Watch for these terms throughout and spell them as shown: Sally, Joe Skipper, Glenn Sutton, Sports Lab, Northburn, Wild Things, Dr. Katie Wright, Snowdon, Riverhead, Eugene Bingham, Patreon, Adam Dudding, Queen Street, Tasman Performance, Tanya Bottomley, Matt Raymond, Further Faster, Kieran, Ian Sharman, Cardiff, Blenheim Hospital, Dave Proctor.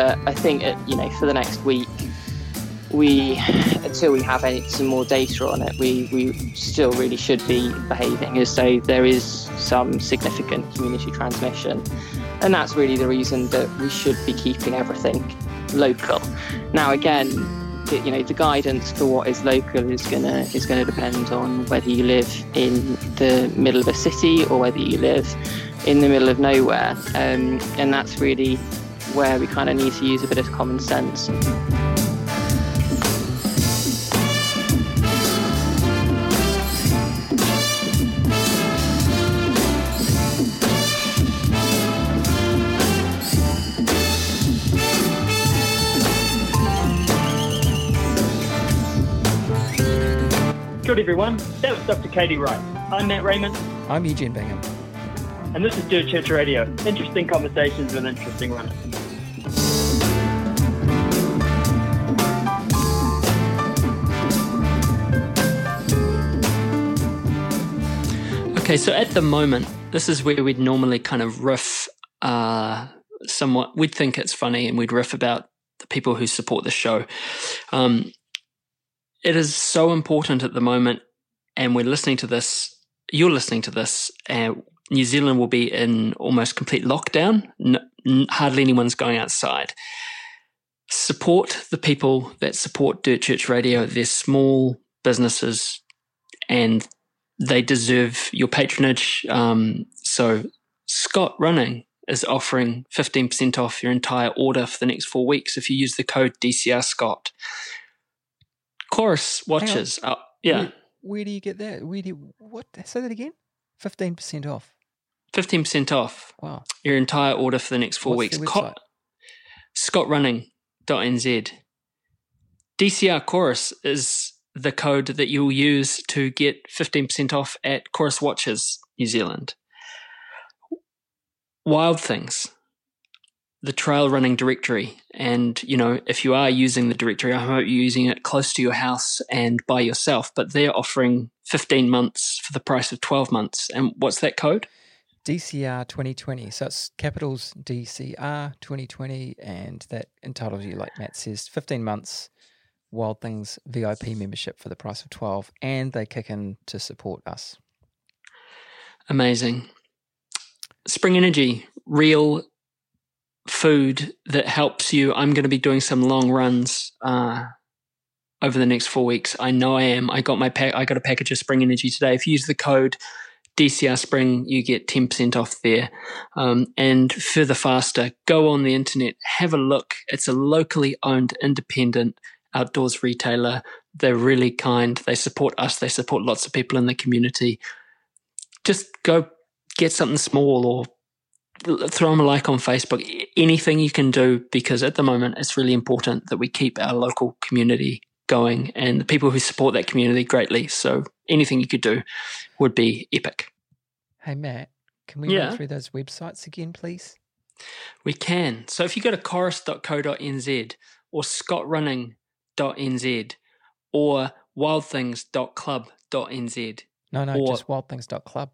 But I think, for the next week, until we have some more data on it, we still really should be behaving as though there is some significant community transmission. And that's really the reason that we should be keeping everything local. Now, again, the guidance for what is local is going to depend on whether you live in the middle of a city or whether you live in the middle of nowhere. And that's really where we kind of need to use a bit of common sense. Good everyone, that was Dr. Katie Wright. I'm Matt Raymond. I'm Eugene Bingham. And this is Dirt Church Radio, interesting conversations with interesting runners. Okay, so at the moment, this is where we'd normally kind of riff somewhat. We'd think it's funny and we'd riff about the people who support the show. It is so important at the moment, and we're listening to this, you're listening to this, and New Zealand will be in almost complete lockdown. No, hardly anyone's going outside. Support the people that support Dirt Church Radio. They're small businesses, and they deserve your patronage. So Scott Running is offering 15% off your entire order for the next 4 weeks if you use the code DCRScott. Chorus Watches. Where do you get that? Say that again? 15% off. 15% off. Wow. Your entire order for the next four weeks. Scottrunning.nz. DCR Chorus is the code that you'll use to get 15% off at Chorus Watches New Zealand. Wild Things, the trail running directory, and if you are using the directory, I hope you're using it close to your house and by yourself, but they're offering 15 months for the price of 12 months. And what's that code? DCR 2020. So it's capitals DCR 2020, and that entitles you, like Matt says, 15 months Wild Things VIP membership for the price of 12, and they kick in to support us. Amazing. Spring Energy, real food that helps you. I'm going to be doing some long runs over the next 4 weeks. I know I am. I got a package of Spring Energy today. If you use the code DCR Spring, you get 10% off there. And Further Faster, go on the internet, have a look. It's a locally owned, independent outdoors retailer. They're really kind. They support us. They support lots of people in the community. Just go get something small or throw them a like on Facebook, anything you can do, because at the moment it's really important that we keep our local community going and the people who support that community greatly. So anything you could do would be epic. Hey, Matt, can we run through those websites again, please? We can. So if you go to chorus.co.nz or scottrunning.nz or wildthings.club.nz. Just wildthings.club.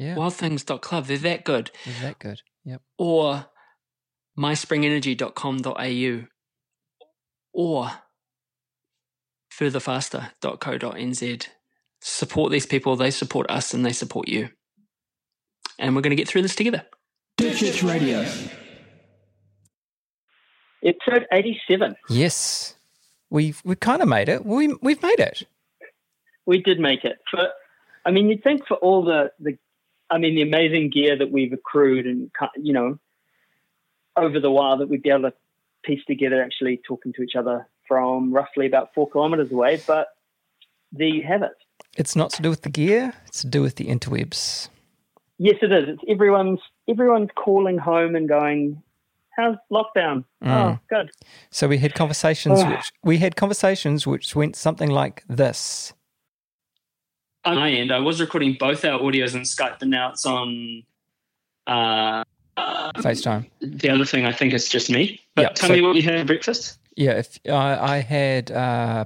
Wildthings.club. They're that good. They're that good, yep. Or myspringenergy.com.au or furtherfaster.co.nz. Support these people. They support us and they support you. And we're going to get through this together. Dirt Church Radio. Episode 87. Yes. We kind of made it. We've made it. We did make it. You'd think for all the amazing gear that we've accrued and, over the while that we'd be able to piece together actually talking to each other from roughly about 4 kilometres away, but there you have it. It's not to do with the gear, it's to do with the interwebs. Yes, it is. It's everyone's calling home and going, how's lockdown? Oh, good. So we had conversations which went something like this. On my end, I was recording both our audios on Skype, but now it's on FaceTime. The other thing, I think it's just me. But yep, tell me what you had for breakfast. Yeah, I had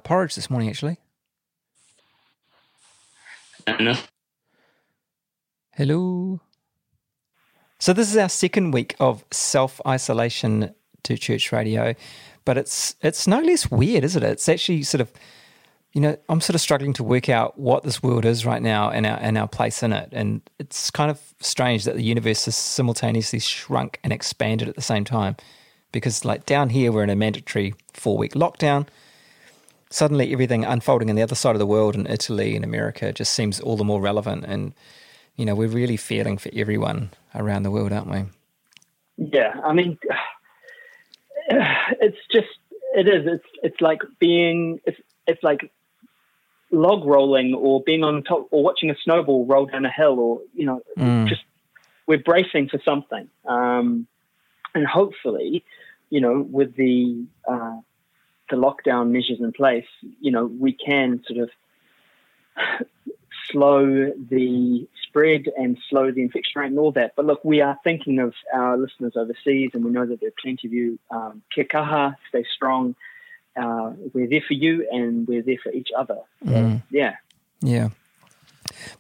porridge this morning, actually. Hello. So this is our second week of self-isolation Dirt Church Radio. But it's no less weird, isn't it? It's actually sort of, you know, I'm sort of struggling to work out what this world is right now and our place in it. And it's kind of strange that the universe has simultaneously shrunk and expanded at the same time, because like down here we're in a mandatory 4-week lockdown. Suddenly everything unfolding on the other side of the world in Italy and America just seems all the more relevant. And, you know, we're really feeling for everyone around the world, aren't we? Yeah, I mean, it's just, it is, it's like being, it's like log rolling or being on top or watching a snowball roll down a hill, or, you know, just we're bracing for something. And hopefully, you know, with the lockdown measures in place, you know, we can sort of slow the spread and slow the infection rate and all that. But look, we are thinking of our listeners overseas, and we know that there are plenty of you. Kia kaha, stay strong. We're there for you, and we're there for each other. Yeah.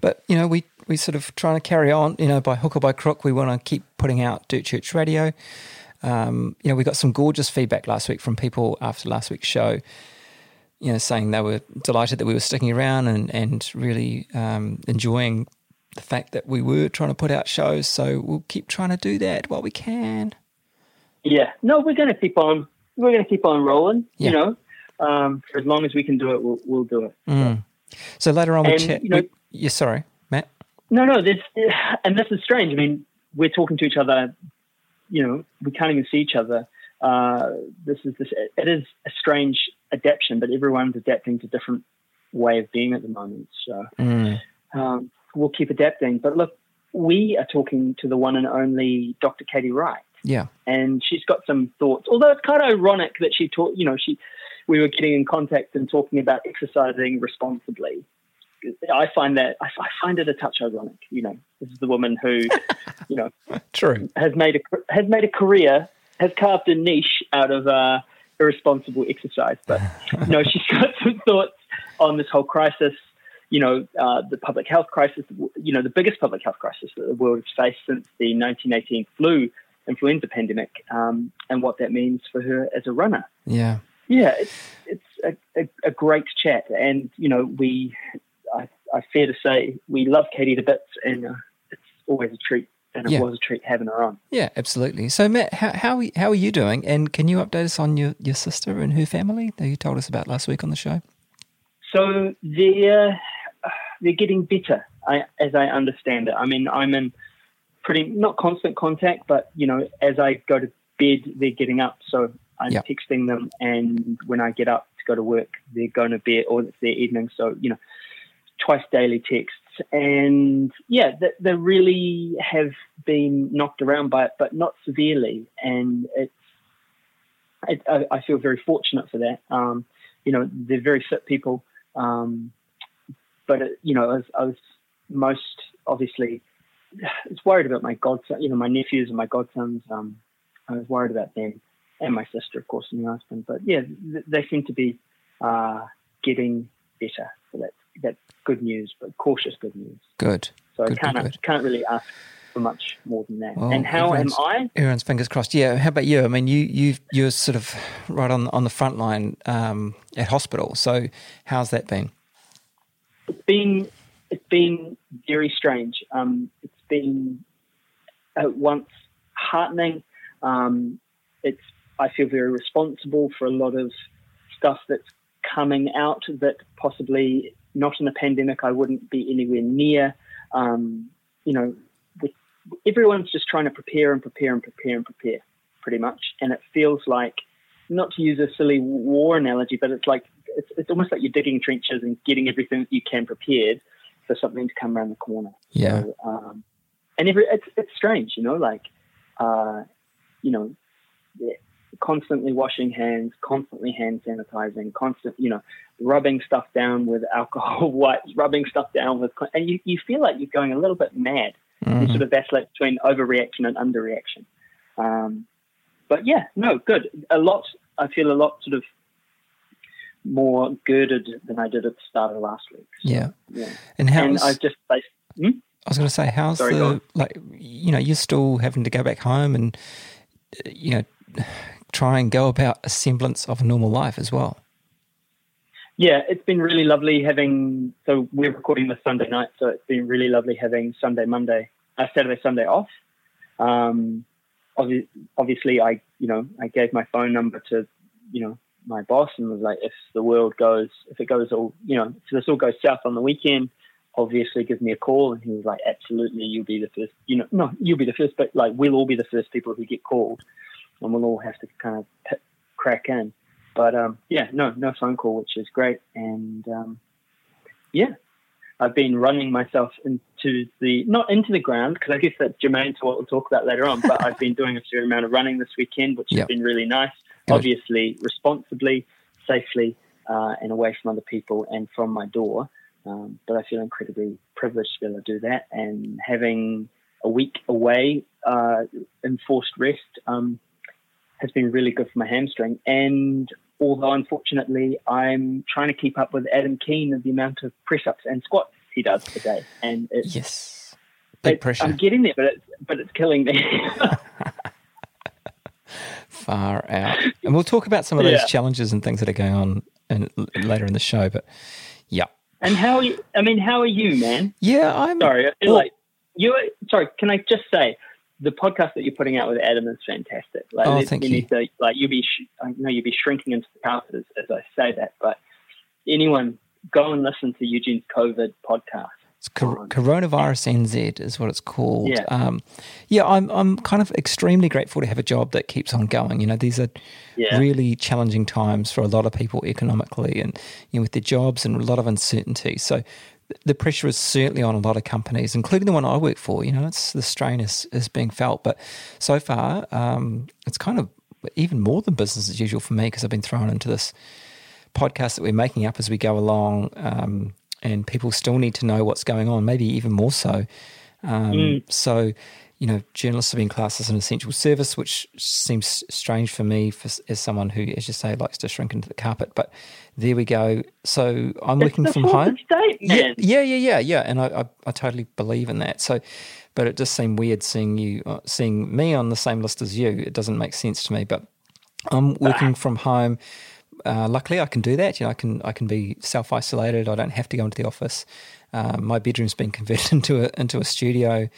But, you know, we sort of trying to carry on, you know, by hook or by crook. We want to keep putting out Dirt Church Radio. You know, we got some gorgeous feedback last week from people after last week's show, you know, saying they were delighted that we were sticking around and really enjoying the fact that we were trying to put out shows. So we'll keep trying to do that while we can. Yeah. No, we're going to keep on. We're going to keep on rolling, yeah. You know, for as long as we can do it, we'll do it. So later on, we'll chat. You know, you're sorry, Matt? No, and this is strange. I mean, we're talking to each other, you know, we can't even see each other. It is a strange adaptation, but everyone's adapting to a different way of being at the moment. So we'll keep adapting. But look, we are talking to the one and only Dr. Katie Wright. Yeah, and she's got some thoughts. Although it's kind of ironic that she taught, you know, we were getting in contact and talking about exercising responsibly. I find it a touch ironic. You know, this is the woman who, you know, true, has made a career, has carved a niche out of irresponsible exercise. But no, she's got some thoughts on this whole crisis. You know, the public health crisis. You know, the biggest public health crisis that the world has faced since the 1918 influenza pandemic, and what that means for her as a runner. Yeah, it's a great chat, and you know, I fair to say we love Katie to bits, and it's always a treat, and it was a treat having her on. Yeah, absolutely. So Matt, how are you doing? And can you update us on your sister and her family that you told us about last week on the show? So they're getting better, as I understand it. I mean, I'm in pretty not constant contact, but you know, as I go to bed, they're getting up, so I'm texting them, and when I get up to go to work, they're going to bed, or it's their evening, so you know, twice daily texts, and yeah, they really have been knocked around by it, but not severely, and I feel very fortunate for that. You know, they're very fit people, but it, you know, I was most obviously. I was worried about my godson, you know, my nephews and my godsons. I was worried about them, and my sister, of course, and my husband. But yeah, they seem to be getting better. So that's good news, but cautious good news. Good. So good, I can't really ask for much more than that. Well, and how am I? Everyone's fingers crossed. Yeah. How about you? I mean, you're sort of right on the front line at hospital. So how's that been? It's been very strange. It's been at once heartening. I feel very responsible for a lot of stuff that's coming out that possibly not in a pandemic I wouldn't be anywhere near. You know, everyone's just trying to prepare pretty much. And it feels like, not to use a silly war analogy, but it's like it's almost like you're digging trenches and getting everything that you can prepared for something to come around the corner. Yeah. So, it's strange, you know, like, you know, constantly washing hands, constantly hand sanitizing, constant, you know, rubbing stuff down with alcohol wipes, rubbing stuff down with, and you feel like you're going a little bit mad. You sort of vacillate between overreaction and underreaction. But yeah, no, good. I feel a lot sort of more girded than I did at the start of last week. So, yeah. And I've just placed. I was going to say, how's like, you know, you're still having to go back home and, you know, try and go about a semblance of a normal life as well. Yeah, it's been really lovely having, so we're recording this Sunday night, so it's been really lovely having Saturday, Sunday off. Obviously, I gave my phone number to, my boss and was like, if this all goes south on the weekend, obviously give me a call. And he was like, absolutely, we'll all be the first people who get called and we'll all have to kind of crack in. But, no phone call, which is great. And, I've been running myself not into the ground, because I guess that's germane to what we'll talk about later on, but I've been doing a certain amount of running this weekend, which has been really nice. Good. Obviously, responsibly, safely, and away from other people and from my door. But I feel incredibly privileged to be able to do that. And having a week away, enforced rest, has been really good for my hamstring. And although, unfortunately, I'm trying to keep up with Adam Keane and the amount of press-ups and squats he does a day. And it's, yes, big pressure. I'm getting there, but it's killing me. Far out. And we'll talk about some of those challenges and things that are going on later in the show, but yeah. And how are you, man? Yeah, I'm... Sorry, can I just say... The podcast that you're putting out with Adam is fantastic. Like, you'll be shrinking into the carpet as I say that. But anyone, go and listen to Eugene's COVID podcast. It's Coronavirus NZ is what it's called. Yeah, I'm kind of extremely grateful to have a job that keeps on going. These are really challenging times for a lot of people economically, and with their jobs and a lot of uncertainty. So the pressure is certainly on a lot of companies, including the one I work for. The strain is being felt. But so far, it's kind of even more than business as usual for me, because I've been thrown into this podcast that we're making up as we go along, and people still need to know what's going on, maybe even more so. So, journalists have been classed as an essential service, which seems strange for me as someone who, as you say, likes to shrink into the carpet. But there we go. So I'm working from home. Yeah. And I totally believe in that. So, but it just seemed weird seeing me on the same list as you. It doesn't make sense to me. But I'm working from home. Luckily, I can do that. I can be self-isolated. I don't have to go into the office. My bedroom's been converted into a studio.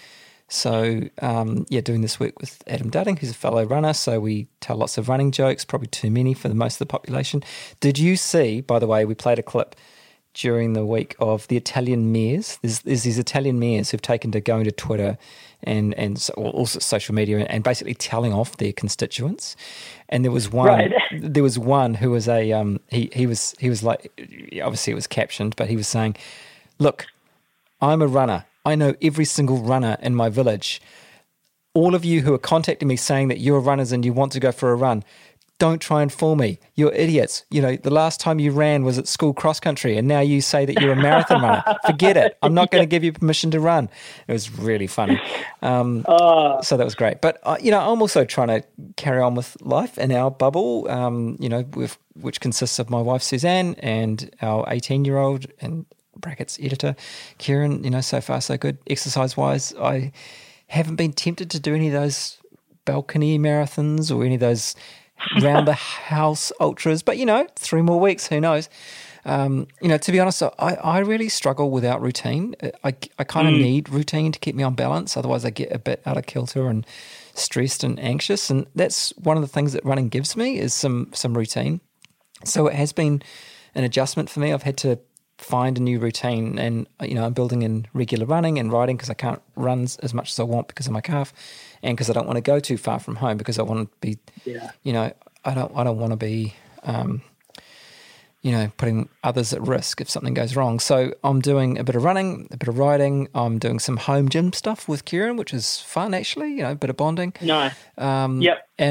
So, doing this work with Adam Dudding, who's a fellow runner. So we tell lots of running jokes, probably too many for the most of the population. Did you see, by the way, we played a clip during the week of the Italian mayors? There's these Italian mayors who've taken to going to Twitter and also social media and basically telling off their constituents. And there was one, who was a he was like, obviously it was captioned, but he was saying, "Look, I'm a runner. I know every single runner in my village. All of you who are contacting me saying that you're runners and you want to go for a run, don't try and fool me. You're idiots. The last time you ran was at school cross country, and now you say that you're a marathon runner. Forget it. I'm not going to give you permission to run." It was really funny. So that was great. But I'm also trying to carry on with life in our bubble. Which consists of my wife Suzanne and our 18-year-old and brackets editor Kieran. So far so good. Exercise wise, I haven't been tempted to do any of those balcony marathons or any of those round the house ultras, but 3 more weeks, who knows. To be honest, I really struggle without routine. I kind of need routine to keep me on balance, otherwise I get a bit out of kilter and stressed and anxious, and that's one of the things that running gives me is some routine. So it has been an adjustment for me. I've had to find a new routine, and I'm building in regular running and riding, because I can't run as much as I want because of my calf, and because I don't want to go too far from home, because I want to be, I don't want to be, putting others at risk if something goes wrong. So I'm doing a bit of running, a bit of riding. I'm doing some home gym stuff with Kieran, which is fun actually. A bit of bonding. Nice. And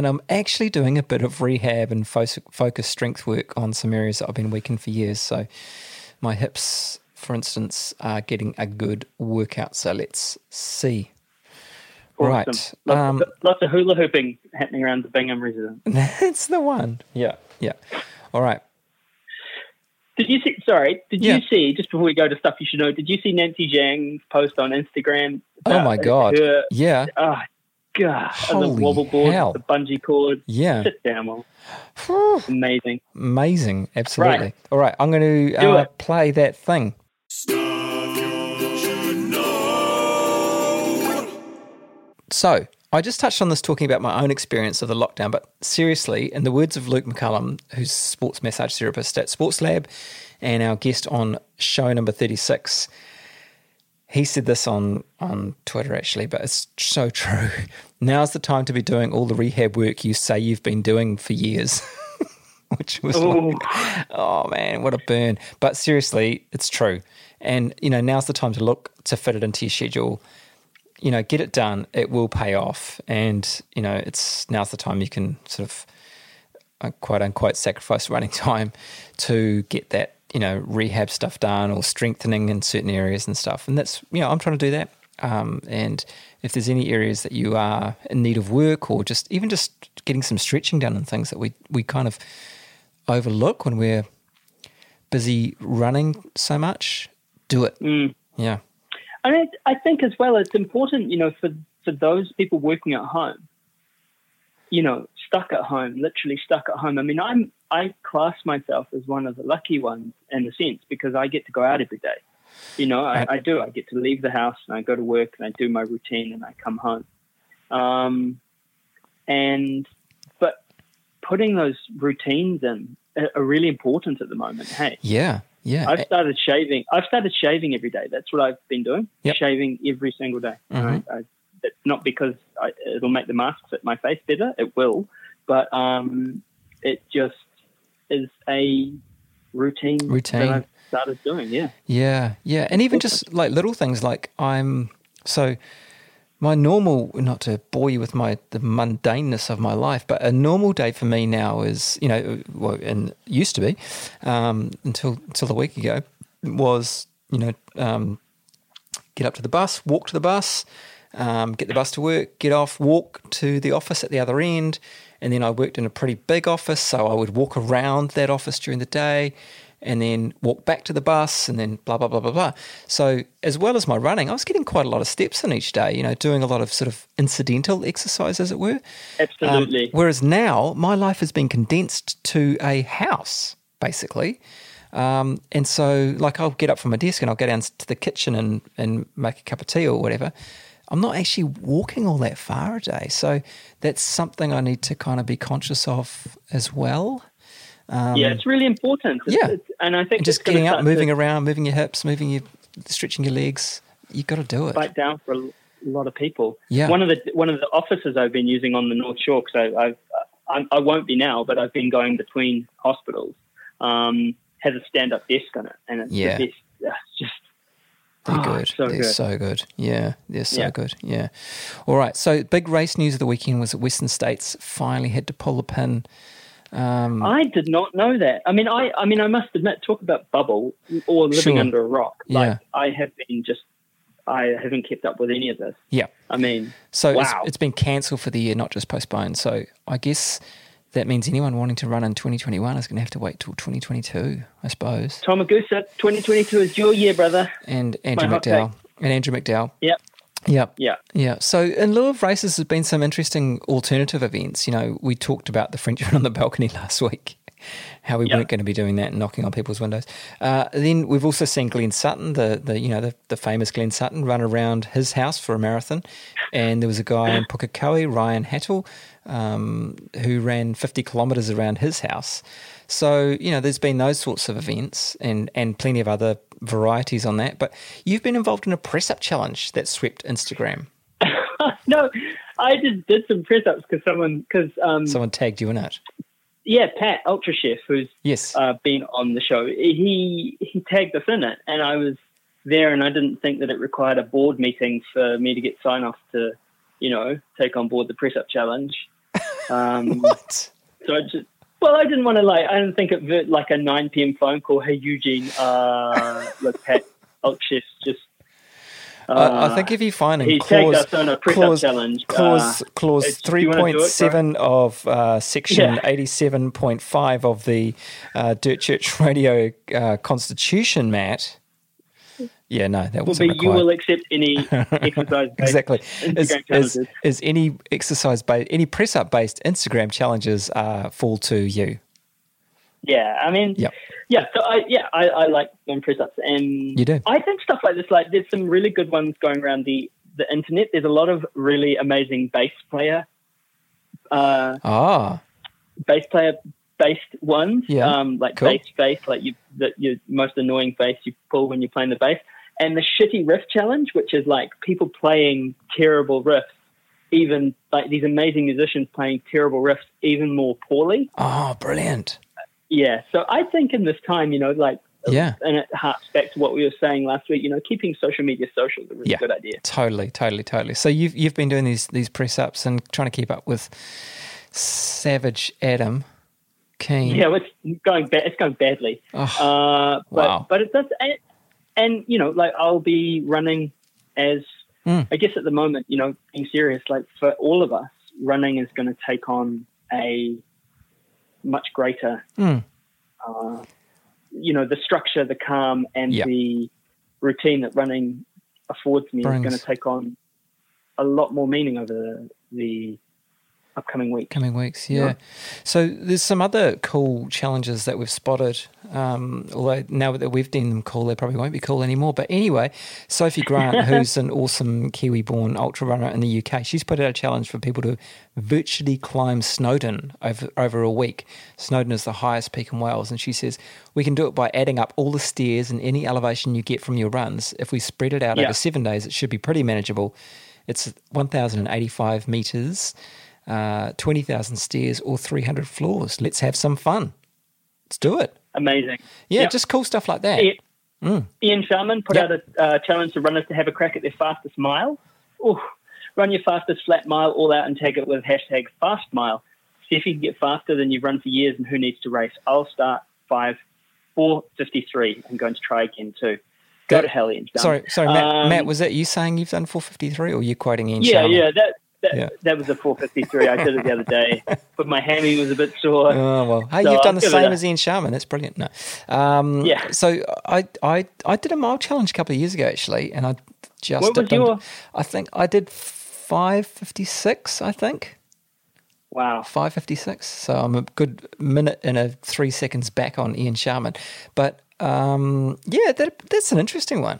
I'm actually doing a bit of rehab and focus strength work on some areas that I've been weak in for years. So my hips, for instance, are getting a good workout, so let's see. Awesome. Right. Lots of hula hooping happening around the Bingham residence. That's the one. Yeah. All right. Did you see, just before we go to stuff you should know, did you see Nancy Zhang's post on Instagram? Oh, my God. Her, yeah. God, the wobble board, the bungee cord. Yeah. Sit down, Mom. Amazing. Amazing. Absolutely. Right. All right. I'm going to play that thing. Stuff you should know. So I just touched on this talking about my own experience of the lockdown, but seriously, in the words of Luke McCullum, who's sports massage therapist at Sports Lab and our guest on show number 36, he said this on Twitter, actually, but it's so true. Now's the time to be doing all the rehab work you say you've been doing for years, which was like, oh, man, what a burn. But seriously, it's true. And, you know, now's the time to look to fit it into your schedule. You know, get it done. It will pay off. And, you know, it's now's the time you can sort of, quote unquote, sacrifice running time to get that, you know, rehab stuff done or strengthening in certain areas and stuff. And that's, you know, I'm trying to do that. And if there's any areas that you are in need of work or just even just getting some stretching done and things that we kind of overlook when we're busy running so much, do it. Mm. Yeah. And I think as well, it's important, you know, for those people working at home, you know, stuck at home, literally stuck at home. I mean, I class myself as one of the lucky ones in a sense because I get to go out every day. You know, I do. I get to leave the house and I go to work and I do my routine and I come home. But putting those routines in are really important at the moment. Hey, yeah. I've started shaving every day. That's what I've been doing. Yep. Shaving every single day. Mm-hmm. It's not because it'll make the mask fit my face better. It will, but it just is a routine that I've started doing. Yeah. And even just like little things, like my normal, not to bore you with the mundaneness of my life, but a normal day for me now is, you know, well, and used to be until a week ago was, you know, get up to the bus, walk to the bus. Get the bus to work, get off, walk to the office at the other end, and then I worked in a pretty big office, so I would walk around that office during the day and then walk back to the bus and then blah, blah, blah, blah, blah. So as well as my running, I was getting quite a lot of steps in each day, you know, doing a lot of sort of incidental exercise, as it were. Absolutely. Whereas now my life has been condensed to a house, basically. And so, like, I'll get up from my desk and I'll go down to the kitchen and make a cup of tea or whatever. I'm not actually walking all that far a day. So that's something I need to kind of be conscious of as well. Yeah, it's really important. And I think and just getting up, moving around, moving your hips, stretching your legs. You've got to do it. Bite down for a lot of people. Yeah. One of the offices I've been using on the North Shore, because I won't be now, but I've been going between hospitals, has a stand-up desk on it. And it's the best. It's just, they're good. So good. Yeah, they're so good. Yeah. All right. So big race news of the weekend was that Western States finally had to pull the pin. I did not know that. I mean, I must admit, talk about bubble or living under a rock. Like, I haven't kept up with any of this. Yeah. I mean, so it's been cancelled for the year, not just postponed. So I guess that means anyone wanting to run in 2021 is going to have to wait till 2022, I suppose. Tomagusa, 2022 is your year, brother. And Andrew McDowell. Yep. So in lieu of races, there's been some interesting alternative events. You know, we talked about the Frenchman on the balcony last week, how we weren't going to be doing that and knocking on people's windows. Then we've also seen Glenn Sutton, the famous Glenn Sutton, run around his house for a marathon. And there was a guy in Pukekohe, Ryan Hattle, who ran 50 kilometres around his house. So, you know, there's been those sorts of events and plenty of other varieties on that. But you've been involved in a press-up challenge that swept Instagram. No, I just did some press-ups because someone tagged you in it. Yeah, Pat, Ultra Chef, who's been on the show, he tagged us in it. And I was there and I didn't think that it required a board meeting for me to get sign-off to, you know, take on board the press-up challenge. What? So I just, I didn't want to I didn't think it like a 9 p.m. phone call. Hey Eugene, look, Pat, Ultra Chef, just. I think if you find in clause 3.7 of section 87.5 of the Dirt Church Radio Constitution, Matt. Yeah, no, that wasn't required. You will accept any exercise-based exactly. Is any exercise-based, any press-up-based Instagram challenges fall to you? Yeah, I mean, yeah. So I like doing press-ups, and you do. I think stuff like this, like there's some really good ones going around the internet. There's a lot of really amazing bass player, based ones, like cool. bass, like your most annoying bass you pull when you're playing the bass, and the shitty riff challenge, which is like people playing terrible riffs, even like these amazing musicians playing terrible riffs even more poorly. Oh, brilliant. Yeah, so I think in this time, you know, like, and it harks back to what we were saying last week, you know, keeping social media social is a really good idea. Totally. So you've been doing these press-ups and trying to keep up with Savage Adam Keane. Yeah, it's going badly. Oh, wow. But it does, and, you know, like I'll be running as, I guess at the moment, you know, being serious, like for all of us, running is going to take on a much greater, you know, the structure, the calm, and the routine that running affords me is going to take on a lot more meaning over the upcoming week. Yeah. So there's some other cool challenges that we've spotted. Although now that we've deemed them cool, they probably won't be cool anymore. But anyway, Sophie Grant, who's an awesome Kiwi-born ultra runner in the UK, she's put out a challenge for people to virtually climb Snowdon over a week. Snowdon is the highest peak in Wales, and she says we can do it by adding up all the stairs and any elevation you get from your runs. If we spread it out over 7 days, it should be pretty manageable. It's 1,085 metres. 20,000 stairs or 300 floors. Let's have some fun. Let's do it. Amazing. Yeah, just cool stuff like that. Ian Sharman put out a challenge to runners to have a crack at their fastest mile. Ooh, run your fastest flat mile all out and tag it with #fastmile. See if you can get faster than you've run for years, and who needs to race. I'll start 4:53. I'm going to try again too. Go to hell, Ian Sharman. Sorry, Matt, was that you saying you've done 4:53, or you quoting Ian Sharman? Yeah, That was a 4:53. I did it the other day, but my hammy was a bit sore. Oh, well. Hey, so you've done the same as Ian Sharman. That's brilliant. No. So I did a mile challenge a couple of years ago, actually, and I just... What was your... I think I did 5:56, I think. Wow. 5:56. So I'm a good minute and 3 seconds back on Ian Sharman. But, that's an interesting one. I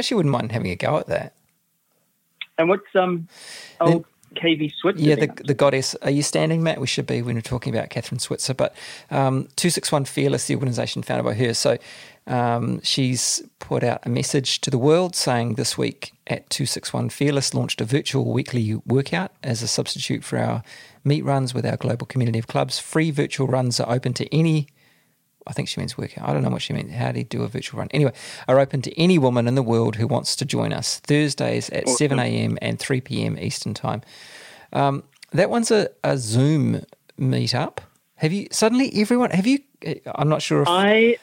actually wouldn't mind having a go at that. And what's old K.V. Switzer? Yeah, the goddess. Are you standing, Matt? We should be when we're talking about Catherine Switzer. But 261 Fearless, the organisation founded by her. So she's put out a message to the world saying this week at 261 Fearless launched a virtual weekly workout as a substitute for our meet runs with our global community of clubs. Free virtual runs are open to any... I think she means workout. I don't know what she means. How do you do a virtual run? Anyway, are open to any woman in the world who wants to join us. Thursdays at 7 a.m. and 3 p.m. Eastern time. That one's a Zoom meetup. Have you suddenly everyone? Have you? I'm not sure if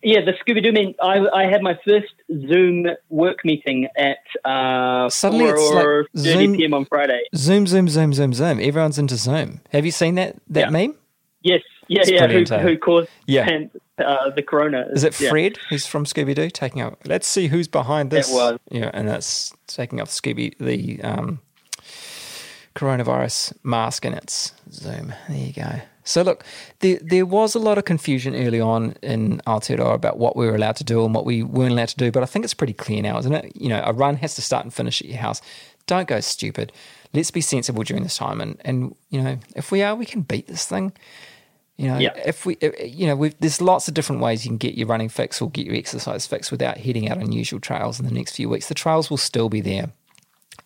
the Scooby Doo mean. I had my first Zoom work meeting at 4:30 p.m. on Friday. Zoom. Everyone's into Zoom. Have you seen that meme? Yes. Yeah, who caused the corona. Is it Fred, who's from Scooby-Doo, taking up, let's see who's behind this. It was. Yeah, and that's taking off the coronavirus mask, and it's Zoom. There you go. So, look, there was a lot of confusion early on in Aotearoa about what we were allowed to do and what we weren't allowed to do, but I think it's pretty clear now, isn't it? You know, a run has to start and finish at your house. Don't go stupid. Let's be sensible during this time, and you know, if we are, we can beat this thing. You know, there's lots of different ways you can get your running fix or get your exercise fix without heading out on usual trails in the next few weeks. The trails will still be there.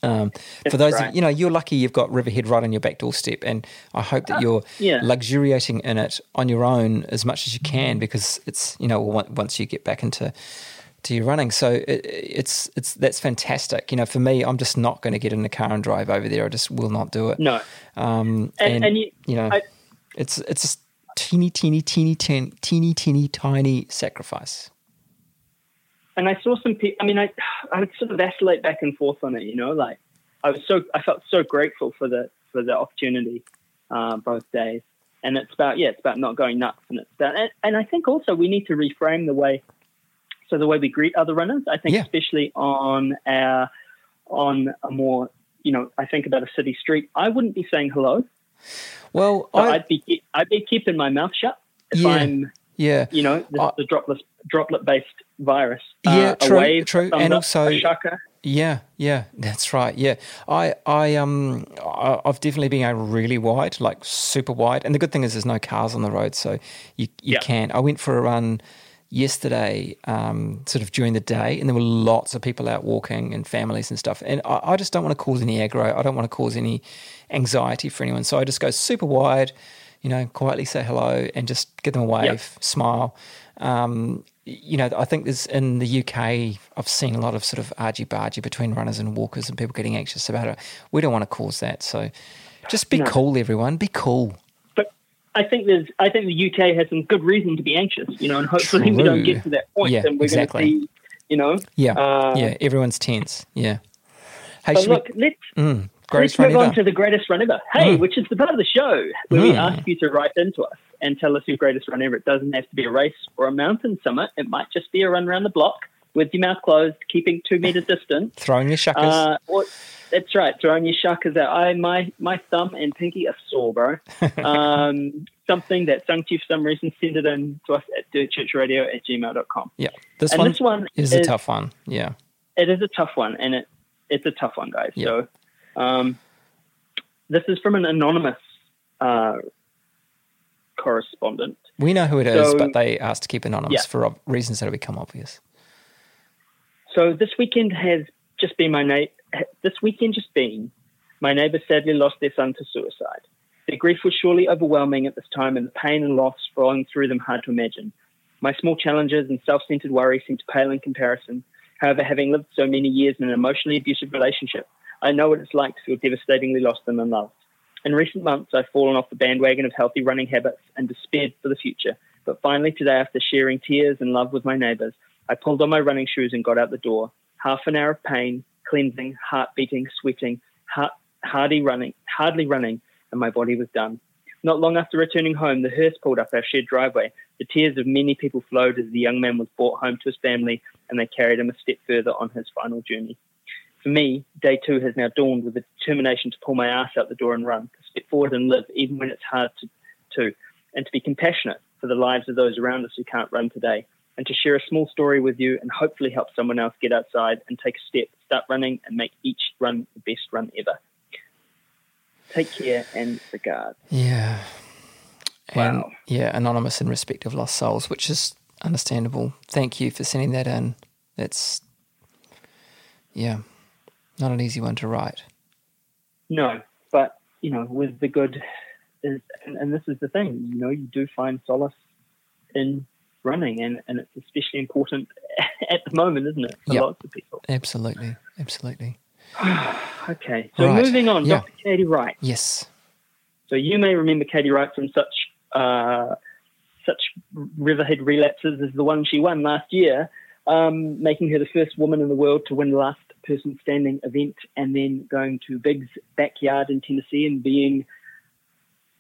For those, you know, you're lucky you've got Riverhead right on your back doorstep, and I hope that you're luxuriating in it on your own as much as you can, because it's, you know, once you get back into your running. So it's that's fantastic. You know, for me, I'm just not going to get in the car and drive over there. I just will not do it. No. It's just teeny, tiny sacrifice. And I saw some people, I mean, I would sort of vacillate back and forth on it, you know, like I felt so grateful for the opportunity, both days. And it's about not going nuts. And I think also we need to reframe the way, So the way we greet other runners, I think, especially on a more, I think about a city street, I wouldn't be saying hello. Well, so I'd be keeping my mouth shut if I'm the droplet based virus. True. And also, that's right. Yeah, I've definitely been a really wide, like super wide. And the good thing is there's no cars on the road, so you can. I went for a run yesterday, sort of during the day, and there were lots of people out walking and families and stuff. And I just don't want to cause any aggro. I don't want to cause any anxiety for anyone. So I just go super wide, quietly say hello and just give them a wave, smile. I think there's in the UK, I've seen a lot of sort of argy-bargy between runners and walkers and people getting anxious about it. We don't want to cause that. So just be cool, everyone. Be cool. But I think the UK has some good reason to be anxious, and hopefully we don't get to that point. Yeah, and we're going to see, everyone's tense. Yeah. Hey, but look, let's move on to the greatest run ever. Hey, which is the part of the show where we ask you to write into us and tell us your greatest run ever. It doesn't have to be a race or a mountain summit. It might just be a run around the block with your mouth closed, keeping 2 meter distance. Throwing your shuckers. That's right, throwing your shuckers out. My thumb and pinky are sore, bro. Something that sung to you for some reason, send it in to us at dirtchurchradio@gmail.com. Yeah, this one is a tough one. Yeah. It is a tough one, and it's a tough one, guys. Yep. So... this is from an anonymous correspondent. We know who it is, but they asked to keep anonymous for reasons that have become obvious. So this weekend just been, my neighbour sadly lost their son to suicide. Their grief was surely overwhelming at this time, and the pain and loss rolling through them hard to imagine. My small challenges and self-centred worry seemed to pale in comparison. However, having lived so many years in an emotionally abusive relationship, I know what it's like to feel devastatingly lost and unloved. In recent months, I've fallen off the bandwagon of healthy running habits and despaired for the future. But finally today, after sharing tears and love with my neighbours, I pulled on my running shoes and got out the door. Half an hour of pain, cleansing, heart beating, sweating, hardly running, and my body was done. Not long after returning home, the hearse pulled up our shared driveway. The tears of many people flowed as the young man was brought home to his family, and they carried him a step further on his final journey. For me, day two has now dawned with a determination to pull my ass out the door and run, to step forward and live, even when it's hard to, and to be compassionate for the lives of those around us who can't run today, and to share a small story with you and hopefully help someone else get outside and take a step, start running, and make each run the best run ever. Take care and regard. Yeah. Wow. And, anonymous in respect of lost souls, which is understandable. Thank you for sending that in. That's, not an easy one to write. No, but, with the good, and this is the thing, you do find solace in running, and it's especially important at the moment, isn't it, for lots of people. Absolutely. Okay, so moving on, Dr. Katie Wright. Yes. So you may remember Katie Wright from such Riverhead relapses as the one she won last year, making her the first woman in the world to win the last person standing event, and then going to Big's Backyard in Tennessee and being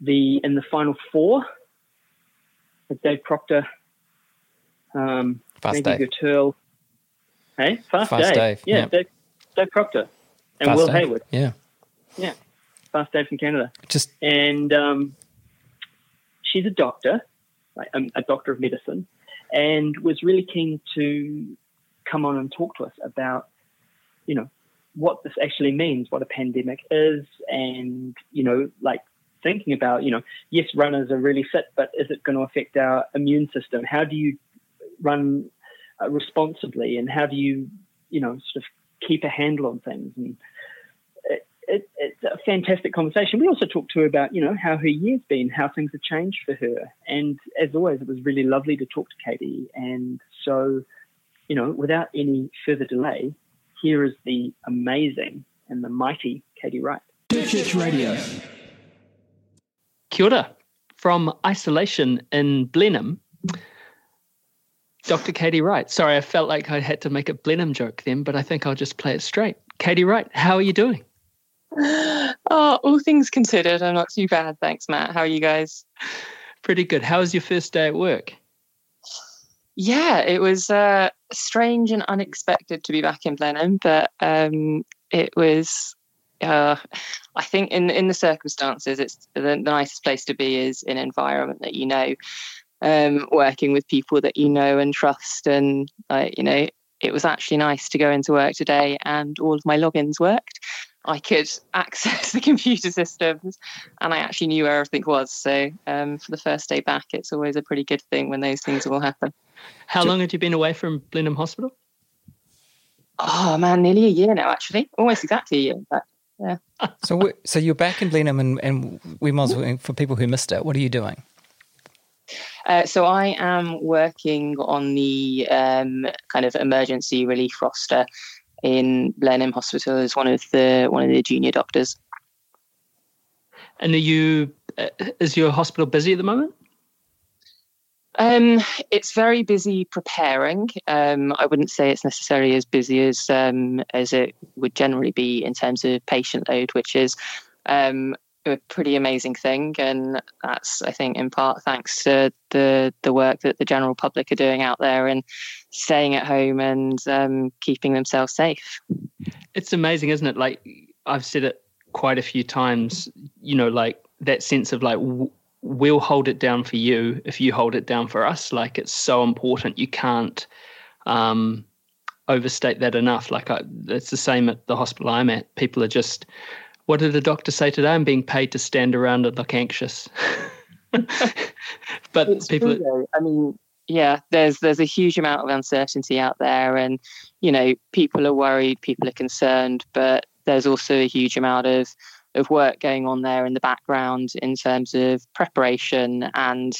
in the final four with Dave Proctor, Fast Dave. Yeah, yep. Dave Proctor and Fast Will Dave. Hayward. Yeah, Fast Dave from Canada. She's a doctor, a doctor of medicine, and was really keen to come on and talk to us about what this actually means, what a pandemic is, and, thinking about, yes, runners are really fit, but is it going to affect our immune system? How do you run responsibly, and how do you, sort of keep a handle on things? And it's a fantastic conversation. We also talked to her about, how her year's been, how things have changed for her. And as always, it was really lovely to talk to Katie. And so, without any further delay, here is the amazing and the mighty Katie Wright. Dirt Church Radio. Kia ora. From isolation in Blenheim, Dr. Katie Wright. Sorry, I felt like I had to make a Blenheim joke then, but I think I'll just play it straight. Katie Wright, how are you doing? All things considered, I'm not too bad. Thanks, Matt. How are you guys? Pretty good. How was your first day at work? Yeah, it was strange and unexpected to be back in Blenheim, but it was, I think in the circumstances, it's the nicest place to be is in an environment that you know, working with people that you know and trust. And, it was actually nice to go into work today and all of my logins worked. I could access the computer systems and I actually knew where everything was. So for the first day back, it's always a pretty good thing when those things all happen. How long had you been away from Blenheim Hospital? Oh, man, nearly a year now, actually. Almost exactly a year back. Yeah. So you're back in Blenheim and we might as well, for people who missed it, what are you doing? So I am working on the kind of emergency relief roster in Blenheim Hospital as one of the junior doctors. And is your hospital busy at the moment? It's very busy preparing. I wouldn't say it's necessarily as busy as it would generally be in terms of patient load, which is a pretty amazing thing, and that's, I think, in part thanks to the work that the general public are doing out there and staying at home and keeping themselves safe. It's amazing, isn't it? Like, I've said it quite a few times, that sense of we'll hold it down for you if you hold it down for us. Like, it's so important. You can't overstate that enough. It's the same at the hospital I'm at. People are just... What did the doctor say today? I'm being paid to stand around and look anxious. But it's people... True, I mean, yeah, there's a huge amount of uncertainty out there and, people are worried, people are concerned, but there's also a huge amount of work going on there in the background in terms of preparation and,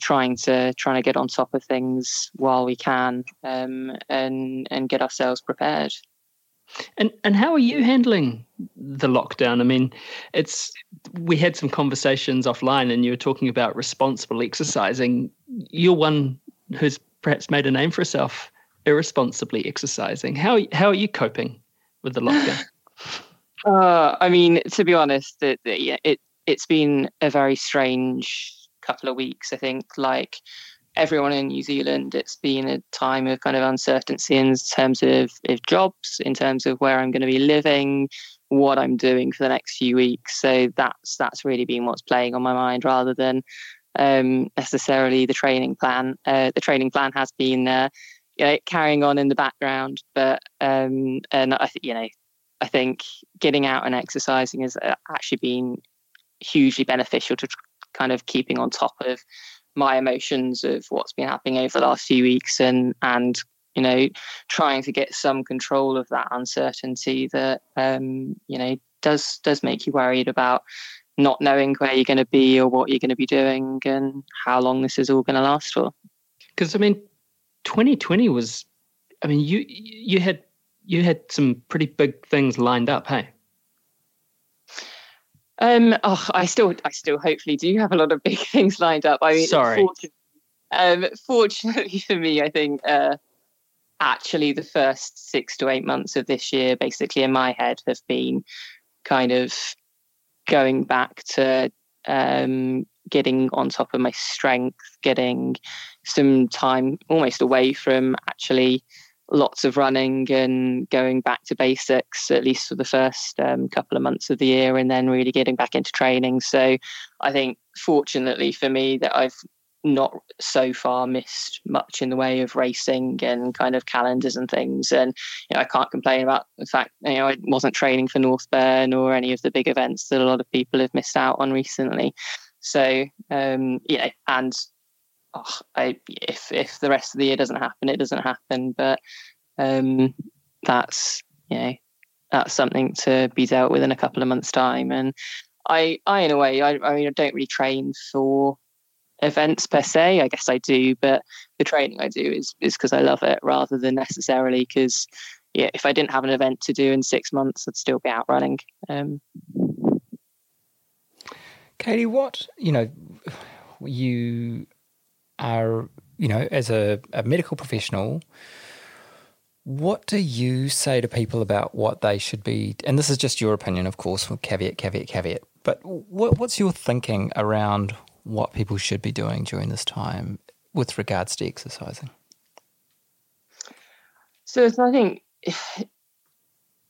trying to get on top of things while we can and get ourselves prepared. And how are you handling the lockdown? I mean, we had some conversations offline and you were talking about responsible exercising. You're one who's perhaps made a name for herself irresponsibly exercising. How are you coping with the lockdown? To be honest, it's been a very strange couple of weeks. I think, like everyone in New Zealand, it's been a time of kind of uncertainty in terms of jobs, in terms of where I'm going to be living, what I'm doing for the next few weeks. So that's really been what's playing on my mind rather than necessarily the training plan. The training plan has been carrying on in the background, but I think getting out and exercising has actually been hugely beneficial to kind of keeping on top of my emotions of what's been happening over the last few weeks and trying to get some control of that uncertainty that, does make you worried about not knowing where you're going to be or what you're going to be doing and how long this is all going to last for. Because, 2020 was, you had some pretty big things lined up, hey? I still hopefully do have a lot of big things lined up. Fortunately for me, I think actually the first 6 to 8 months of this year, basically in my head, have been kind of going back to getting on top of my strength, getting some time almost away from actually lots of running and going back to basics, at least for the first couple of months of the year, and then really getting back into training. So I think fortunately for me that I've not so far missed much in the way of racing and kind of calendars and things. And I can't complain about the fact, I wasn't training for Northburn or any of the big events that a lot of people have missed out on recently. So, if the rest of the year doesn't happen, it doesn't happen. But that's something to be dealt with in a couple of months' time. And I don't really train for events per se. I guess I do, but the training I do is because I love it rather than necessarily because if I didn't have an event to do in 6 months, I'd still be out running. Katie, what you are, as a medical professional, what do you say to people about what they should be, and this is just your opinion, of course, with caveat, but what's your thinking around what people should be doing during this time with regards to exercising? So I think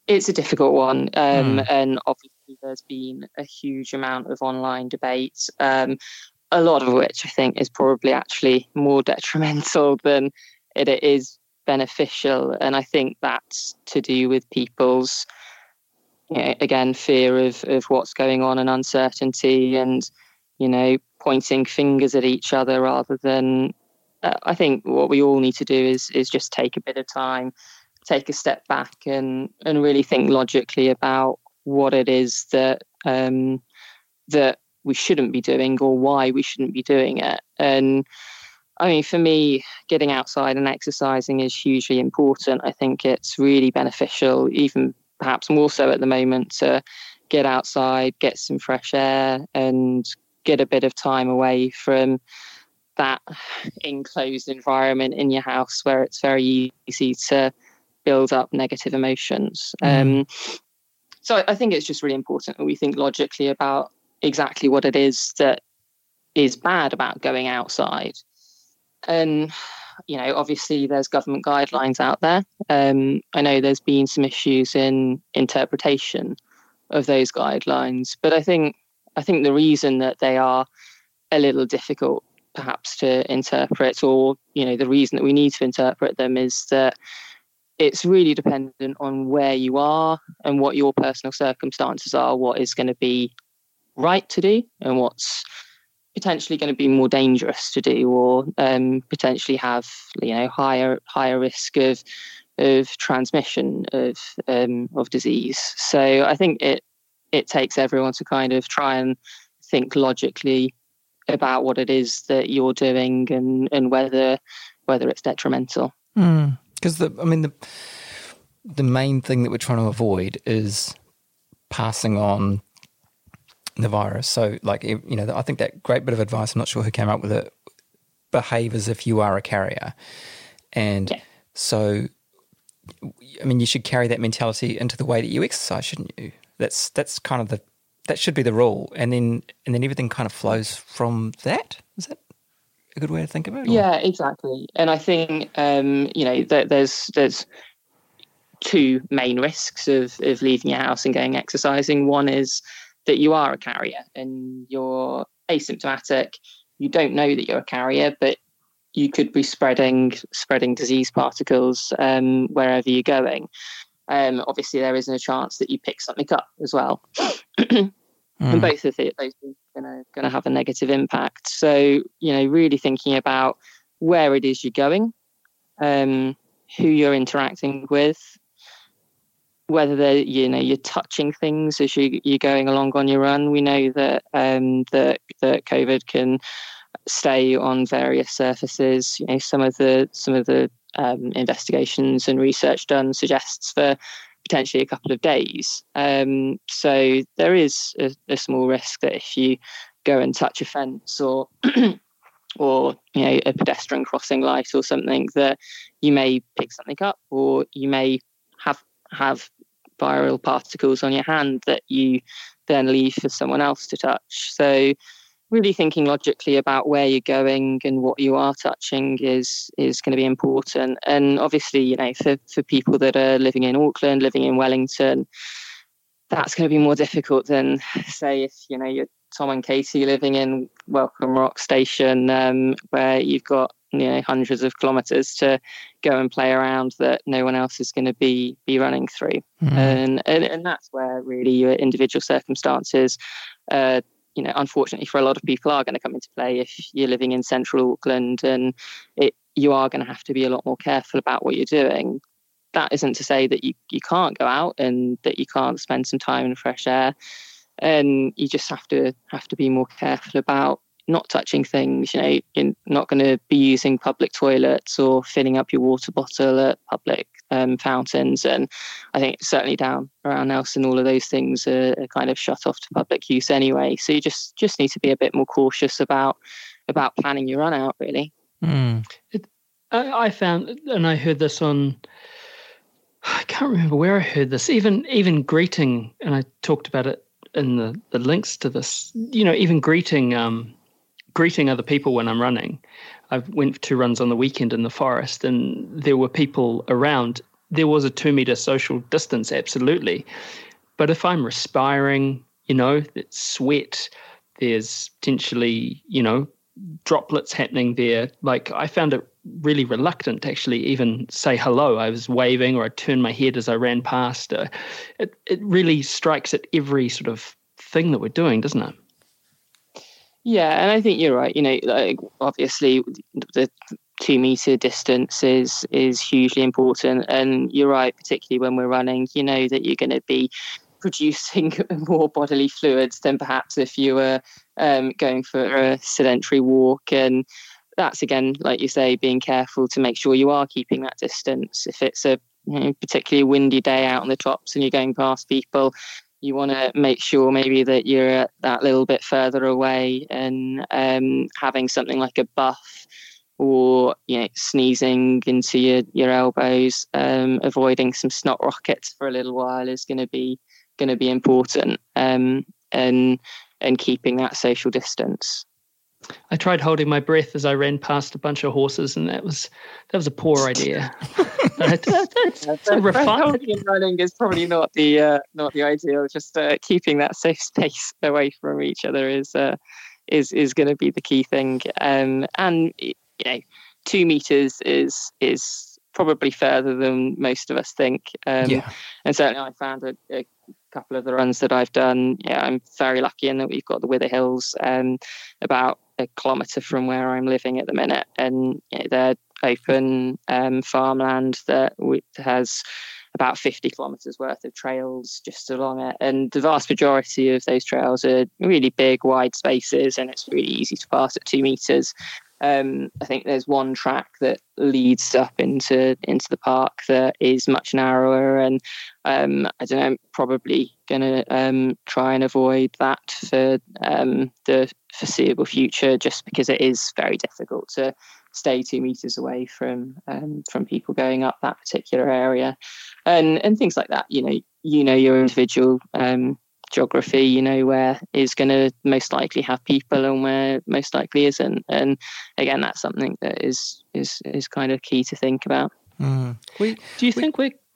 it's a difficult one. And obviously there's been a huge amount of online debate, a lot of which I think is probably actually more detrimental than it is beneficial. And I think that's to do with people's, again, fear of what's going on and uncertainty and, pointing fingers at each other rather than, I think what we all need to do is just take a bit of time, take a step back and really think logically about what it is that that we shouldn't be doing or why we shouldn't be doing it. And I mean, for me, getting outside and exercising is hugely important. I think it's really beneficial, even perhaps more so at the moment, to get outside, get some fresh air and get a bit of time away from that enclosed environment in your house where it's very easy to build up negative emotions. So I think it's just really important that we think logically about exactly what it is that is bad about going outside. And, obviously there's government guidelines out there. I know there's been some issues in interpretation of those guidelines, but I think the reason that they are a little difficult perhaps to interpret, or, the reason that we need to interpret them, is that it's really dependent on where you are and what your personal circumstances are, what is going to be right to do and what's potentially going to be more dangerous to do, or potentially have higher risk of transmission of disease. So I think it takes everyone to kind of try and think logically about what it is that you're doing and whether it's detrimental. Because the main thing that we're trying to avoid is passing on the virus. So, I think that great bit of advice, I'm not sure who came up with it, behave as if you are a carrier. And so, you should carry that mentality into the way that you exercise, shouldn't you? That's kind of that should be the rule. And then everything kind of flows from that. Is that a good way to think of it? Or? Yeah, exactly. And I think, that there's two main risks of leaving your house and going exercising. One is that you are a carrier and you're asymptomatic. You don't know that you're a carrier, but you could be spreading disease particles wherever you're going. Obviously, there isn't a chance that you pick something up as well. And both of those things are going to have a negative impact. So, really thinking about where it is you're going, who you're interacting with, whether you're touching things as you're going along on your run. We know that that COVID can stay on various surfaces. Some of the investigations and research done suggests for potentially a couple of days. So there is a small risk that if you go and touch a fence or a pedestrian crossing light or something, that you may pick something up, or you may have viral particles on your hand that you then leave for someone else to touch. So really thinking logically about where you're going and what you are touching is going to be important. And obviously, for people that are living in Auckland, living in Wellington, that's going to be more difficult than, say, if you're Tom and Katie living in Welcome Rock Station, where you've got hundreds of kilometres to go and play around that no one else is going to be running through. And that's where really your individual circumstances, unfortunately for a lot of people, are going to come into play if you're living in central Auckland, and you are going to have to be a lot more careful about what you're doing. That isn't to say that you can't go out and that you can't spend some time in fresh air, and you just have to be more careful about not touching things. You're not going to be using public toilets or filling up your water bottle at public fountains. And I think certainly down around Nelson, all of those things are kind of shut off to public use anyway. So you just need to be a bit more cautious about planning your run out, really. I found, and I heard this on, I can't remember where I heard this, even greeting, and I talked about it in the links to this, even greeting other people when I'm running. I went for two runs on the weekend in the forest, and there were people around there was a 2 metre social distance, absolutely. But if I'm respiring, that sweat, there's potentially, droplets happening there. Like, I found it really reluctant to actually even say hello. I was waving, or I turned my head as I ran past. It really strikes at every sort of thing that we're doing, doesn't it? Yeah, and I think you're right. Obviously the 2 metre distance is hugely important. And you're right, particularly when we're running, that you're going to be producing more bodily fluids than perhaps if you were going for a sedentary walk. And that's, again, like you say, being careful to make sure you are keeping that distance. If it's a particularly windy day out on the tops and you're going past people, you want to make sure maybe that you're that little bit further away, and having something like a buff, or sneezing into your elbows, avoiding some snot rockets for a little while is going to be important, and keeping that social distance. I tried holding my breath as I ran past a bunch of horses, and that was a poor idea. Running is probably not the ideal. Just keeping that safe space away from each other is going to be the key thing. And 2 meters is probably further than most of us think. And certainly I found a couple of the runs that I've done, I'm very lucky in that we've got the Wither Hills about a kilometre from where I'm living at the minute, and they're open farmland that has about 50 kilometres worth of trails just along it, and the vast majority of those trails are really big, wide spaces, and it's really easy to pass at 2 metres. I think there's one track that leads up into the park that is much narrower, and I don't know, I'm probably going to try and avoid that for the foreseeable future, just because it is very difficult to stay 2 meters away from people going up that particular area, and things like that. Your individual geography, where is going to most likely have people and where most likely isn't, and again, that's something that is kind of key to think about.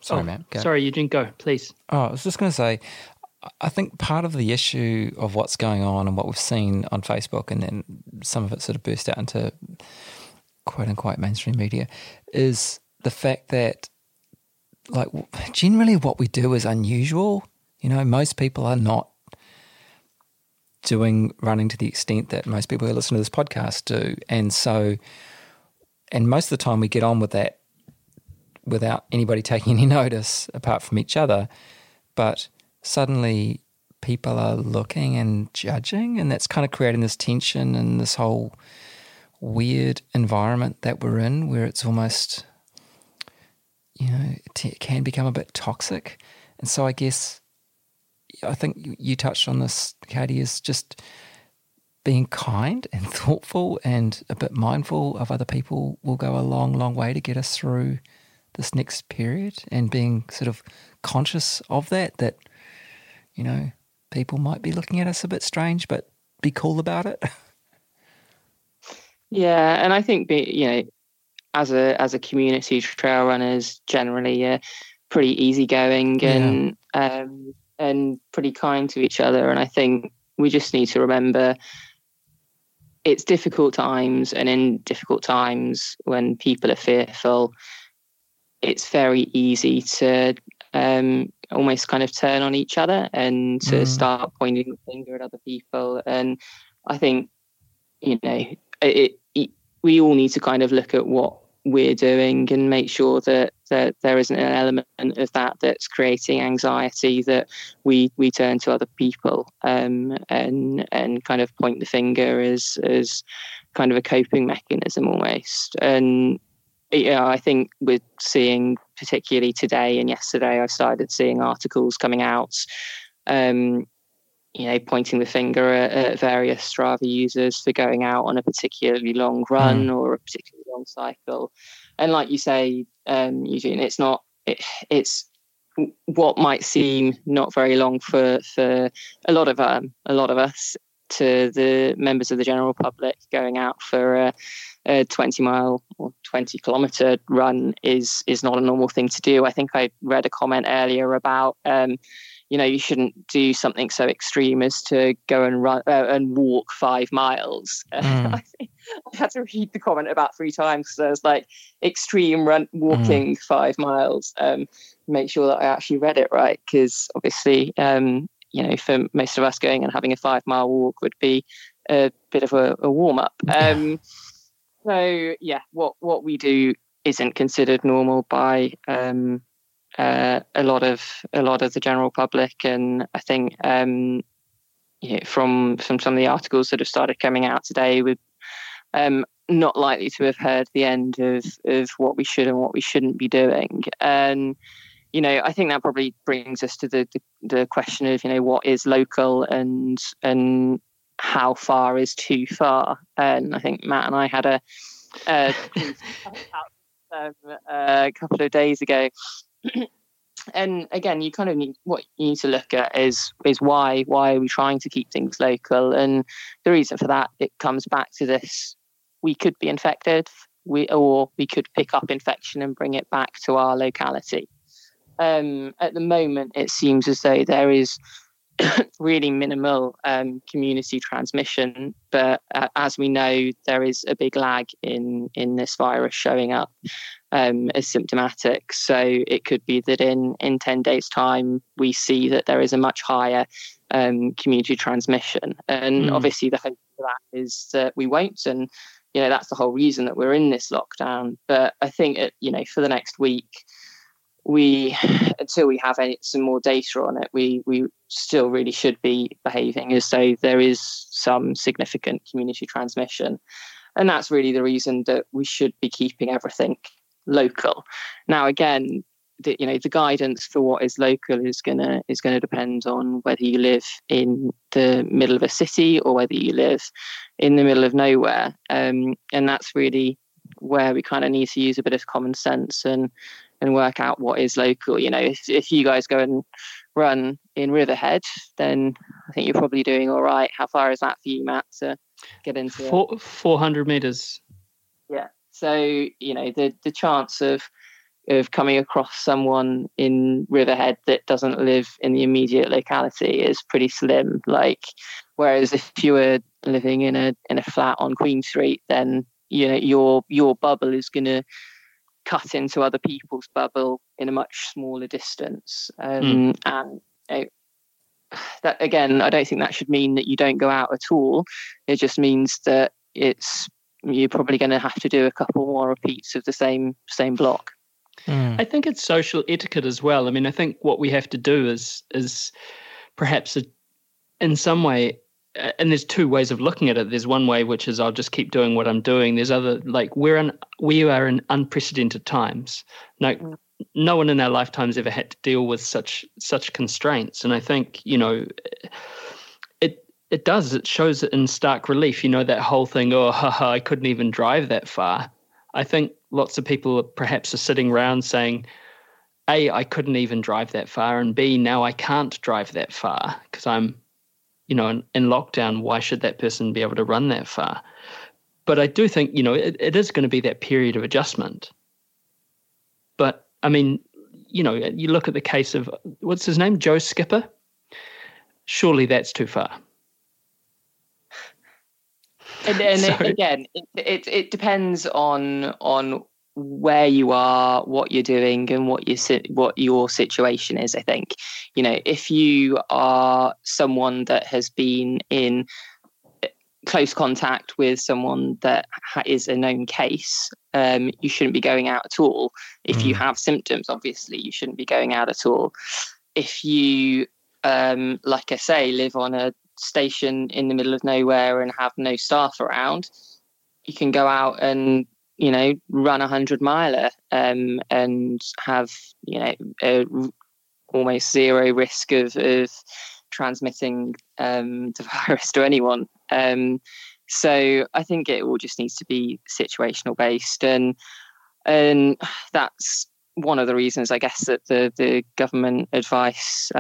Sorry, Eugene, go please. I was just going to say, I think part of the issue of what's going on and what we've seen on Facebook, and then some of it sort of burst out into quote unquote mainstream media, is the fact that, like, generally what we do is unusual. Most people are not doing running to the extent that most people who listen to this podcast do. And most of the time we get on with that without anybody taking any notice apart from each other. But suddenly people are looking and judging, and that's kind of creating this tension and this whole weird environment that we're in, where it's almost, it can become a bit toxic. And so I think you touched on this, Katie, is just being kind and thoughtful and a bit mindful of other people will go a long, long way to get us through this next period, and being sort of conscious of that, people might be looking at us a bit strange, but be cool about it. Yeah, and I think, as a community, trail runners generally are pretty easygoing and pretty kind to each other. And I think we just need to remember it's difficult times, and in difficult times when people are fearful, it's very easy to almost kind of turn on each other and to start pointing the finger at other people. And I think, we all need to kind of look at what we're doing and make sure that there isn't an element of that that's creating anxiety that we turn to other people and kind of point the finger as kind of a coping mechanism almost. And I think we're seeing, particularly today and yesterday, I started seeing articles coming out, pointing the finger at various Strava users for going out on a particularly long run or a particularly long cycle. And like you say, Eugene, it's what might seem not very long for a lot of us to the members of the general public, going out for a 20-mile or 20-kilometre run is not a normal thing to do. I think I read a comment earlier about, you shouldn't do something so extreme as to go and run and walk 5 miles. I think I had to read the comment about 3 times because I was like, extreme run walking 5 miles. Make sure that I actually read it right, because obviously, for most of us, going and having a 5-mile walk would be a bit of a warm up. So yeah, what we do isn't considered normal by a lot of the general public, and I think from some of the articles that have started coming out today, we're not likely to have heard the end of what we should and what we shouldn't be doing. And I think that probably brings us to the question of what is local and how far is too far. And I think Matt and I had a couple of days ago. And again, you kind of need, what you need to look at is why are we trying to keep things local? And the reason for that, it comes back to this: we could be infected, or we could pick up infection and bring it back to our locality. At the moment, it seems as though there is really minimal community transmission, but as we know, there is a big lag in this virus showing up as symptomatic. So it could be that in 10 days' time we see that there is a much higher community transmission, and obviously the hope for that is that we won't, and that's the whole reason that we're in this lockdown. But I think for the next week, until we have some more data on it, we still really should be behaving as though there is some significant community transmission. And that's really the reason that we should be keeping everything local. Now, again, the guidance for what is local is going to depend on whether you live in the middle of a city or whether you live in the middle of nowhere. And that's really where we kind of need to use a bit of common sense and work out what is local. If you guys go and run in Riverhead, then I think you're probably doing all right. How far is that for you, Matt, to get into 400 meters? Yeah. So, the chance of coming across someone in Riverhead that doesn't live in the immediate locality is pretty slim. Whereas if you were living in a flat on Queen Street, then, your bubble is going to cut into other people's bubble in a much smaller distance. And that, again, I don't think that should mean that you don't go out at all. It just means that you're probably going to have to do a couple more repeats of the same block. I think it's social etiquette as well. I think what we have to do is perhaps in some way, and there's 2 ways of looking at it. There's one way, which is I'll just keep doing what I'm doing. There's other, we are in unprecedented times. No one in our lifetimes ever had to deal with such constraints. And I think, it does. It shows it in stark relief, that whole thing, I couldn't even drive that far. I think lots of people perhaps are sitting around saying, A, I couldn't even drive that far, and B, now I can't drive that far because I'm, in lockdown. Why should that person be able to run that far? But I do think, it is going to be that period of adjustment. But, you look at the case of, what's his name, Joe Skipper? Surely that's too far. And so, again, it depends on where you are, what you're doing, and what your situation is. I think, if you are someone that has been in close contact with someone that is a known case, you shouldn't be going out at all. If you have symptoms, obviously, you shouldn't be going out at all. If you, like I say, live on a station in the middle of nowhere and have no staff around, you can go out and run 100-miler and have almost zero risk of transmitting the virus to anyone. So I think it all just needs to be situational based, and that's one of the reasons, I guess, that the government advice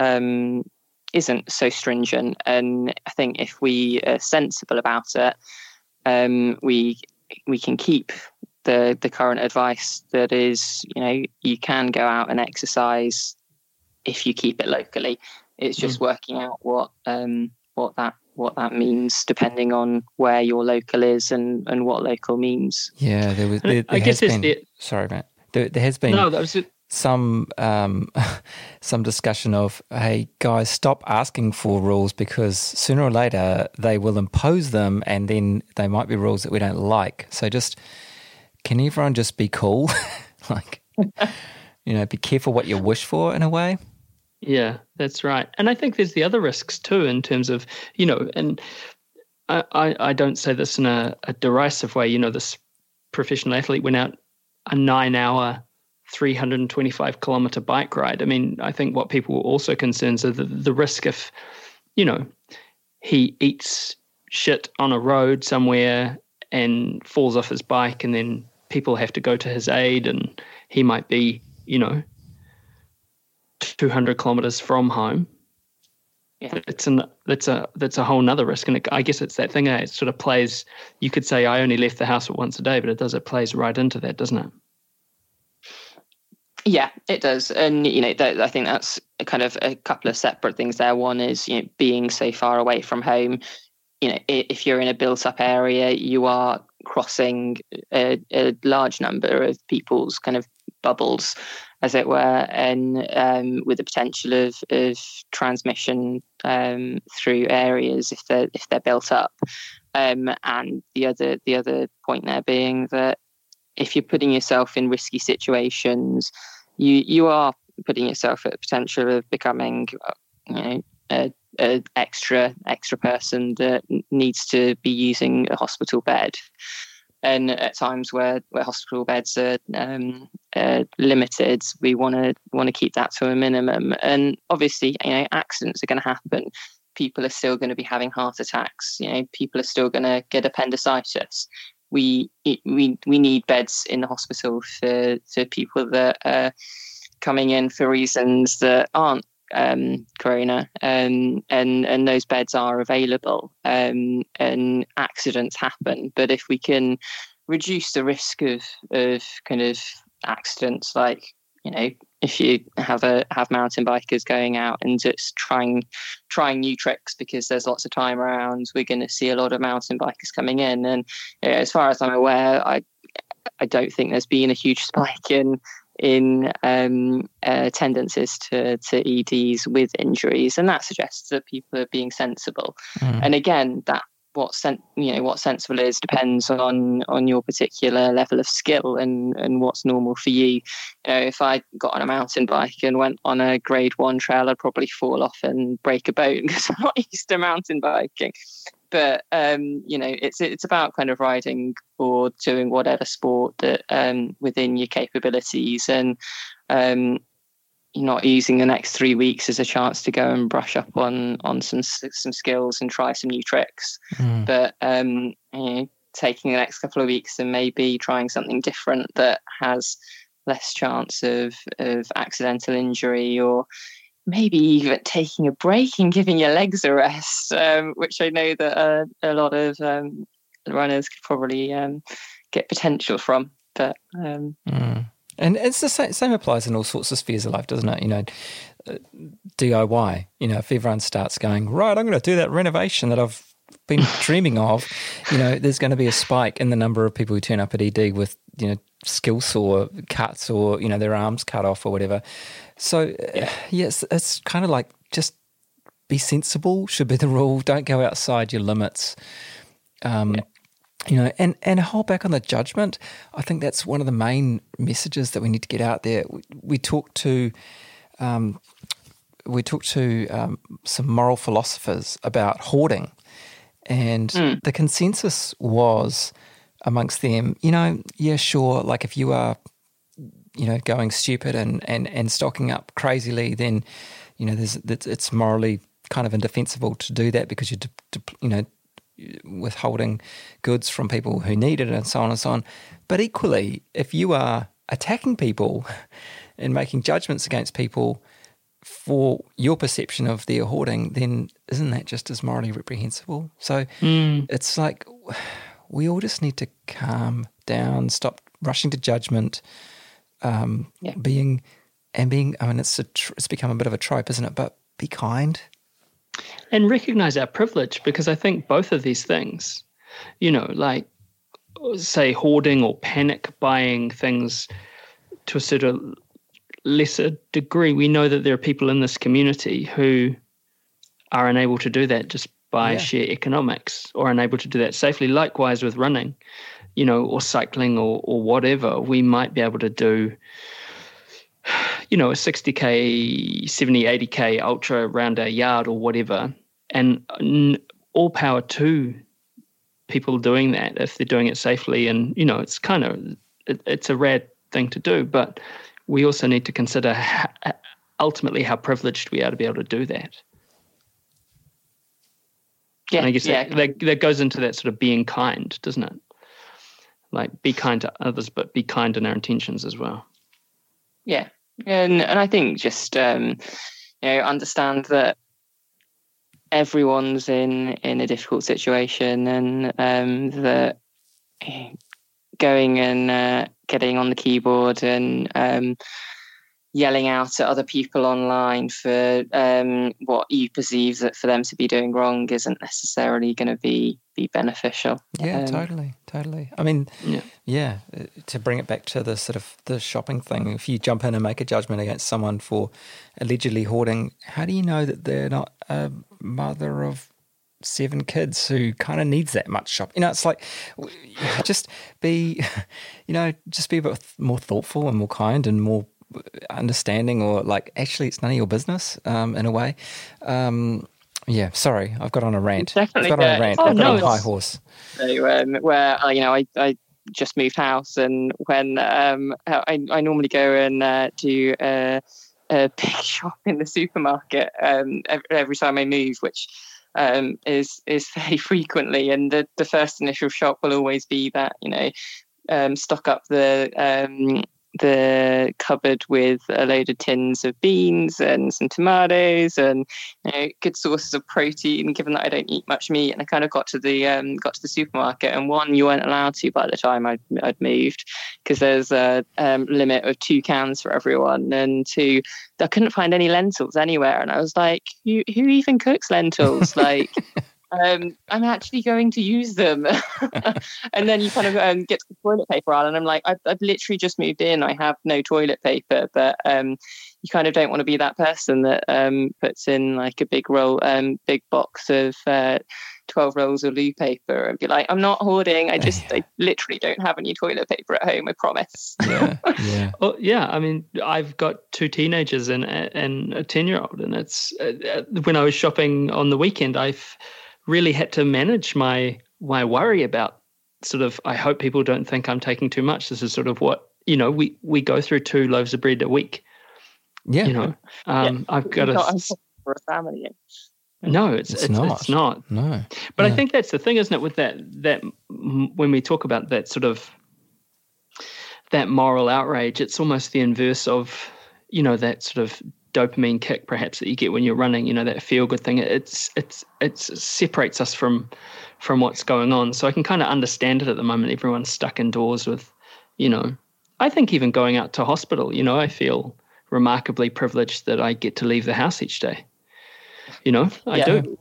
isn't so stringent. And I think if we are sensible about it, we can keep the current advice that is, you know, you can go out and exercise if you keep it locally. It's just working out what that means, depending on where your local is and what local means. Yeah, there has been some discussion of, hey guys, stop asking for rules, because sooner or later they will impose them, and then they might be rules that we don't like. So just, can everyone just be cool? Like, you know, be careful what you wish for in a way. Yeah, that's right. And I think there's the other risks too, in terms of, you know, and I don't say this in a derisive way, you know, this professional athlete went out a 9-hour 325-kilometre bike ride. I mean, I think what people were also concerned is the risk if, you know, he eats shit on a road somewhere and falls off his bike, and then people have to go to his aid, and he might be, you know, 200 kilometres from home. Yeah. That's a whole nother risk. And I guess it's that thing, it sort of plays, you could say I only left the house once a day, but it plays right into that, doesn't it? Yeah, it does. And, you know, I think that's kind of a couple of separate things there. One is, you know, being so far away from home. You know, if you're in a built-up area, you are crossing a large number of people's kind of bubbles, as it were, and with the potential of transmission through areas if they're built up. And the other point there being that if you're putting yourself in risky situations, you are putting yourself at the potential of becoming, you know, an extra person that needs to be using a hospital bed. And at times where hospital beds are limited, we want to keep that to a minimum. And obviously, you know, accidents are going to happen. People are still going to be having heart attacks. You know, people are still going to get appendicitis. We need beds in the hospital for people that are coming in for reasons that aren't corona, and those beds are available, and accidents happen. But if we can reduce the risk of kind of accidents, like, you know, if you have mountain bikers going out and just trying new tricks because there's lots of time around, we're going to see a lot of mountain bikers coming in. And, you know, as far as I'm aware, I don't think there's been a huge spike in tendencies to EDs with injuries, and that suggests that people are being sensible. And again, that what sensible is depends on your particular level of skill and what's normal for you. You know, if I got on a mountain bike and went on a grade 1 trail, I'd probably fall off and break a bone because I'm not used to mountain biking. But, you know, it's about kind of riding or doing whatever sport that within your capabilities, and not using the next 3 weeks as a chance to go and brush up on some skills and try some new tricks. But, you know, taking the next couple of weeks and maybe trying something different that has less chance of accidental injury, or maybe even taking a break and giving your legs a rest, which I know that a lot of runners could probably get potential from. But and it's the same applies in all sorts of spheres of life, doesn't it? You know, DIY. You know, if everyone starts going, right, I'm going to do that renovation that I've been dreaming of, you know, there's going to be a spike in the number of people who turn up at ED with, you know, skill sore cuts, or, you know, their arms cut off or whatever. So yes, it's kind of like, just be sensible should be the rule. Don't go outside your limits. You know, and hold back on the judgment. I think that's one of the main messages that we need to get out there. We talked to some moral philosophers about hoarding, and the consensus was amongst them, you know, yeah, sure, like if you are, you know, going stupid and stocking up crazily, then, you know, it's morally kind of indefensible to do that, because you're withholding goods from people who need it, and so on and so on. But equally, if you are attacking people and making judgments against people for your perception of their hoarding, then isn't that just as morally reprehensible? So it's like we all just need to calm down, stop rushing to judgment, being. I mean, it's become a bit of a trope, isn't it? But be kind and recognize our privilege, because I think both of these things, you know, like say hoarding or panic buying things to a sort of lesser degree, we know that there are people in this community who are unable to do that just by sheer economics, or unable to do that safely. Likewise with running, you know, or cycling or whatever, we might be able to do, you know, a 60K, 70, 80K ultra around our yard or whatever. And all power to people doing that if they're doing it safely. And, you know, it's kind of, it's a rad thing to do, but we also need to consider ultimately how privileged we are to be able to do that. Yeah, and I guess that goes into that sort of being kind, doesn't it? Like be kind to others, but be kind in our intentions as well. Yeah, and I think just understand that everyone's in a difficult situation, and that going and getting on the keyboard and yelling out at other people online for what you perceive that for them to be doing wrong isn't necessarily going to be beneficial. Yeah, totally. I mean, yeah, to bring it back to the sort of the shopping thing, if you jump in and make a judgment against someone for allegedly hoarding, how do you know that they're not a mother of 7 kids who kind of needs that much shopping? You know, it's like just be a bit more thoughtful and more kind and more understanding, or like actually it's none of your business in a way. Yeah, sorry, I've got on a rant. Definitely I've got on a rant. I've got on a high horse. So, where you know, I just moved house, and when I normally go and do a big shop in the supermarket every time I move, which is fairly frequently, and the first initial shop will always be that, you know, stock up the cupboard with a load of tins of beans and some tomatoes and, you know, good sources of protein, given that I don't eat much meat. And I kind of got to the supermarket, and one you weren't allowed to by the time I'd moved, because there's a limit of 2 cans for everyone, and 2 I couldn't find any lentils anywhere. And I was like, who even cooks lentils? Like, I'm actually going to use them. And then you kind of get to the toilet paper aisle, and I'm like, I've literally just moved in, I have no toilet paper. But you kind of don't want to be that person that puts in like a big box of 12 rolls of loo paper and be like, I'm not hoarding, I literally don't have any toilet paper at home, I promise. Yeah. Well, yeah, I mean, I've got 2 teenagers and a 10-year-old, and it's when I was shopping on the weekend, I've really had to manage my worry about sort of, I hope people don't think I'm taking too much. This is sort of what, you know, we go through 2 loaves of bread a week. Yeah. You know, I've got for a family. No, it's not. No. But yeah. I think that's the thing, isn't it? With that when we talk about that sort of that moral outrage, it's almost the inverse of, you know, that sort of dopamine kick perhaps that you get when you're running, you know, that feel good thing. It separates us from what's going on. So I can kind of understand it at the moment. Everyone's stuck indoors with, you know, I think even going out to hospital, you know, I feel remarkably privileged that I get to leave the house each day. You know, I do.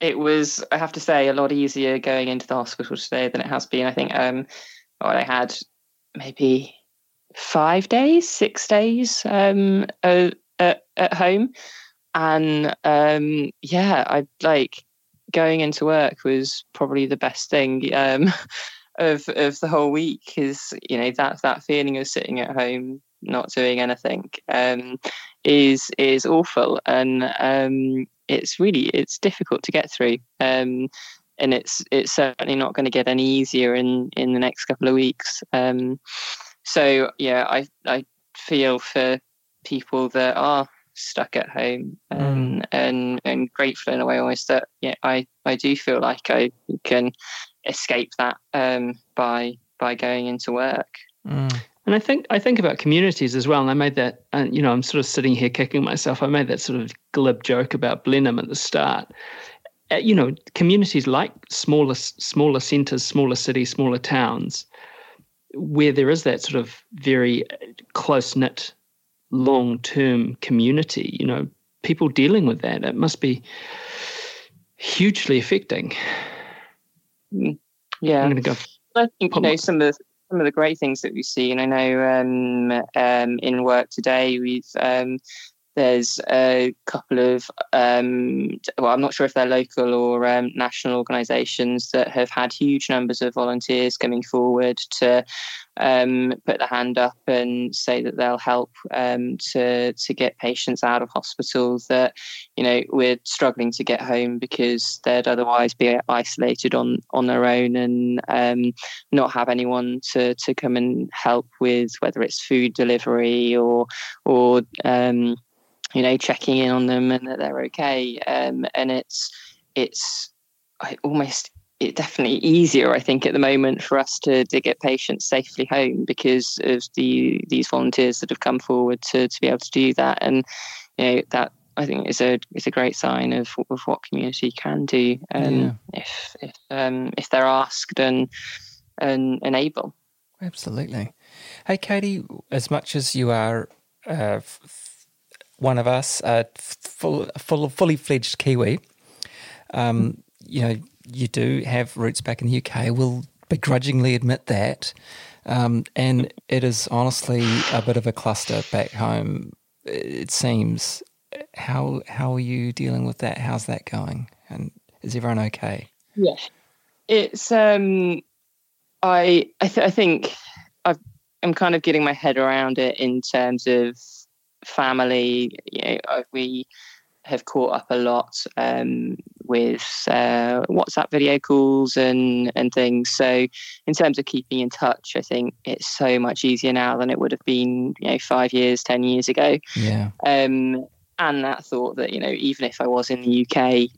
It was, I have to say, a lot easier going into the hospital today than it has been. I think I had maybe 6 days at home, and I like going into work was probably the best thing of the whole week, is, you know, that feeling of sitting at home not doing anything is awful, and it's difficult to get through, and it's certainly not going to get any easier in the next couple of weeks. So yeah, I feel for people that are stuck at home, and grateful in a way almost that, yeah, I do feel like I can escape that by going into work. Mm. And I think about communities as well. And I made that, you know, I'm sort of sitting here kicking myself. I made that sort of glib joke about Blenheim at the start. You know, communities like smaller centres, smaller cities, smaller towns, where there is that sort of very close-knit, long-term community, you know, people dealing with that, it must be hugely affecting. Yeah. I'm going to go. I think, you know, some of the great things that we see, and I know in work today we've there's a couple of well, I'm not sure if they're local or national organisations that have had huge numbers of volunteers coming forward to put their hand up and say that they'll help to get patients out of hospitals that, you know, we're struggling to get home because they'd otherwise be isolated on their own and not have anyone to come and help with, whether it's food delivery or you know, checking in on them and that they're okay. And it's definitely easier, I think, at the moment for us to get patients safely home because of these volunteers that have come forward to be able to do that. And, you know, that I think is a great sign of what community can do if they're asked and able. Absolutely. Hey, Katie, as much as you are one of us, fully fledged Kiwi, you know, you do have roots back in the UK. We'll begrudgingly admit that. And it is honestly a bit of a cluster back home, it seems. How are you dealing with that? How's that going? And is everyone okay? Yeah. It's, I think I'm kind of getting my head around it in terms of family. You know, we have caught up a lot with WhatsApp video calls and things. So in terms of keeping in touch, I think it's so much easier now than it would have been, you know, 5 years, 10 years ago. Yeah. And that thought that, you know, even if I was in the UK,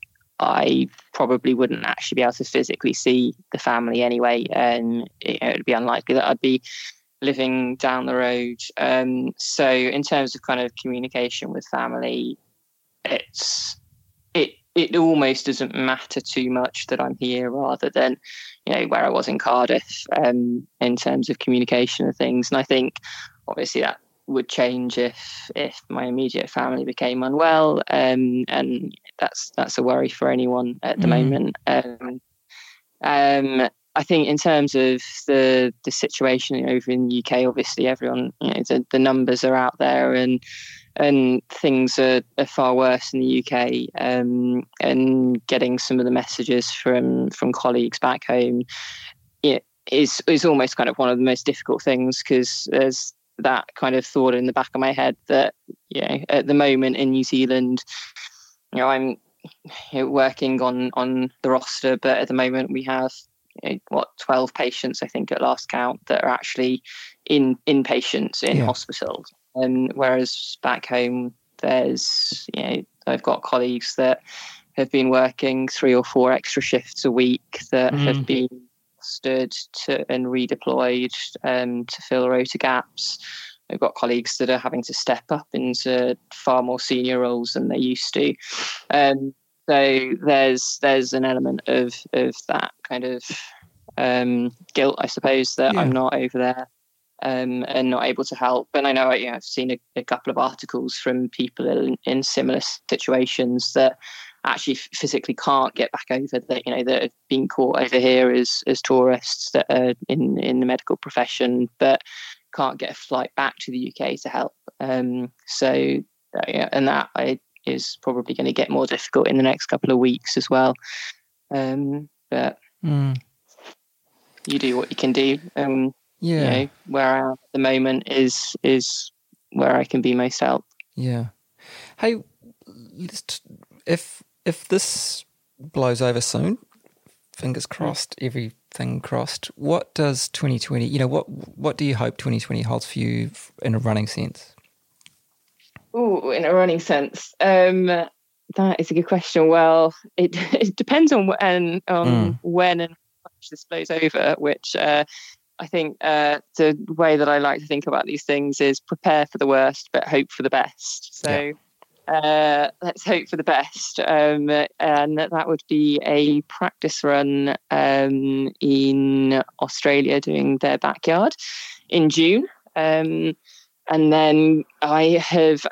I probably wouldn't actually be able to physically see the family anyway. And, you know, it'd be unlikely that I'd be living down the road. So in terms of kind of communication with family, it almost doesn't matter too much that I'm here rather than, you know, where I was in Cardiff in terms of communication and things. And I think obviously that would change if my immediate family became unwell, and that's a worry for anyone at the moment. I think in terms of the situation over in the UK, obviously everyone, you know, the numbers are out there and things are far worse in the UK. And getting some of the messages from colleagues back home, it is almost kind of one of the most difficult things, because there's that kind of thought in the back of my head that, you know, at the moment in New Zealand, you know, I'm, you know, working on the roster, but at the moment we have, you know, 12 patients, I think, at last count, that are actually inpatients in hospitals. And whereas back home, there's, you know, I've got colleagues that have been working 3 or 4 extra shifts a week that have been stood to and redeployed to fill rota gaps. I've got colleagues that are having to step up into far more senior roles than they used to. So there's an element of that kind of guilt, I suppose, that I'm not over there and not able to help. And I know, you know, I've seen a couple of articles from people in similar situations that actually physically can't get back over, that, you know, that have been caught over here as tourists that are in the medical profession, but can't get a flight back to the UK to help. And that is probably going to get more difficult in the next couple of weeks as well. But you do what you can do. You know, where I am at the moment is where I can be most help. Yeah. Hey, if this blows over soon, fingers crossed, everything crossed, what does 2020, you know, what do you hope 2020 holds for you in a running sense? Oh, in a running sense, that is a good question. Well, it depends on when and how much this blows over, which I think the way that I like to think about these things is prepare for the worst, but hope for the best. So let's hope for the best. And that would be a practice run in Australia doing their backyard in June. And then I've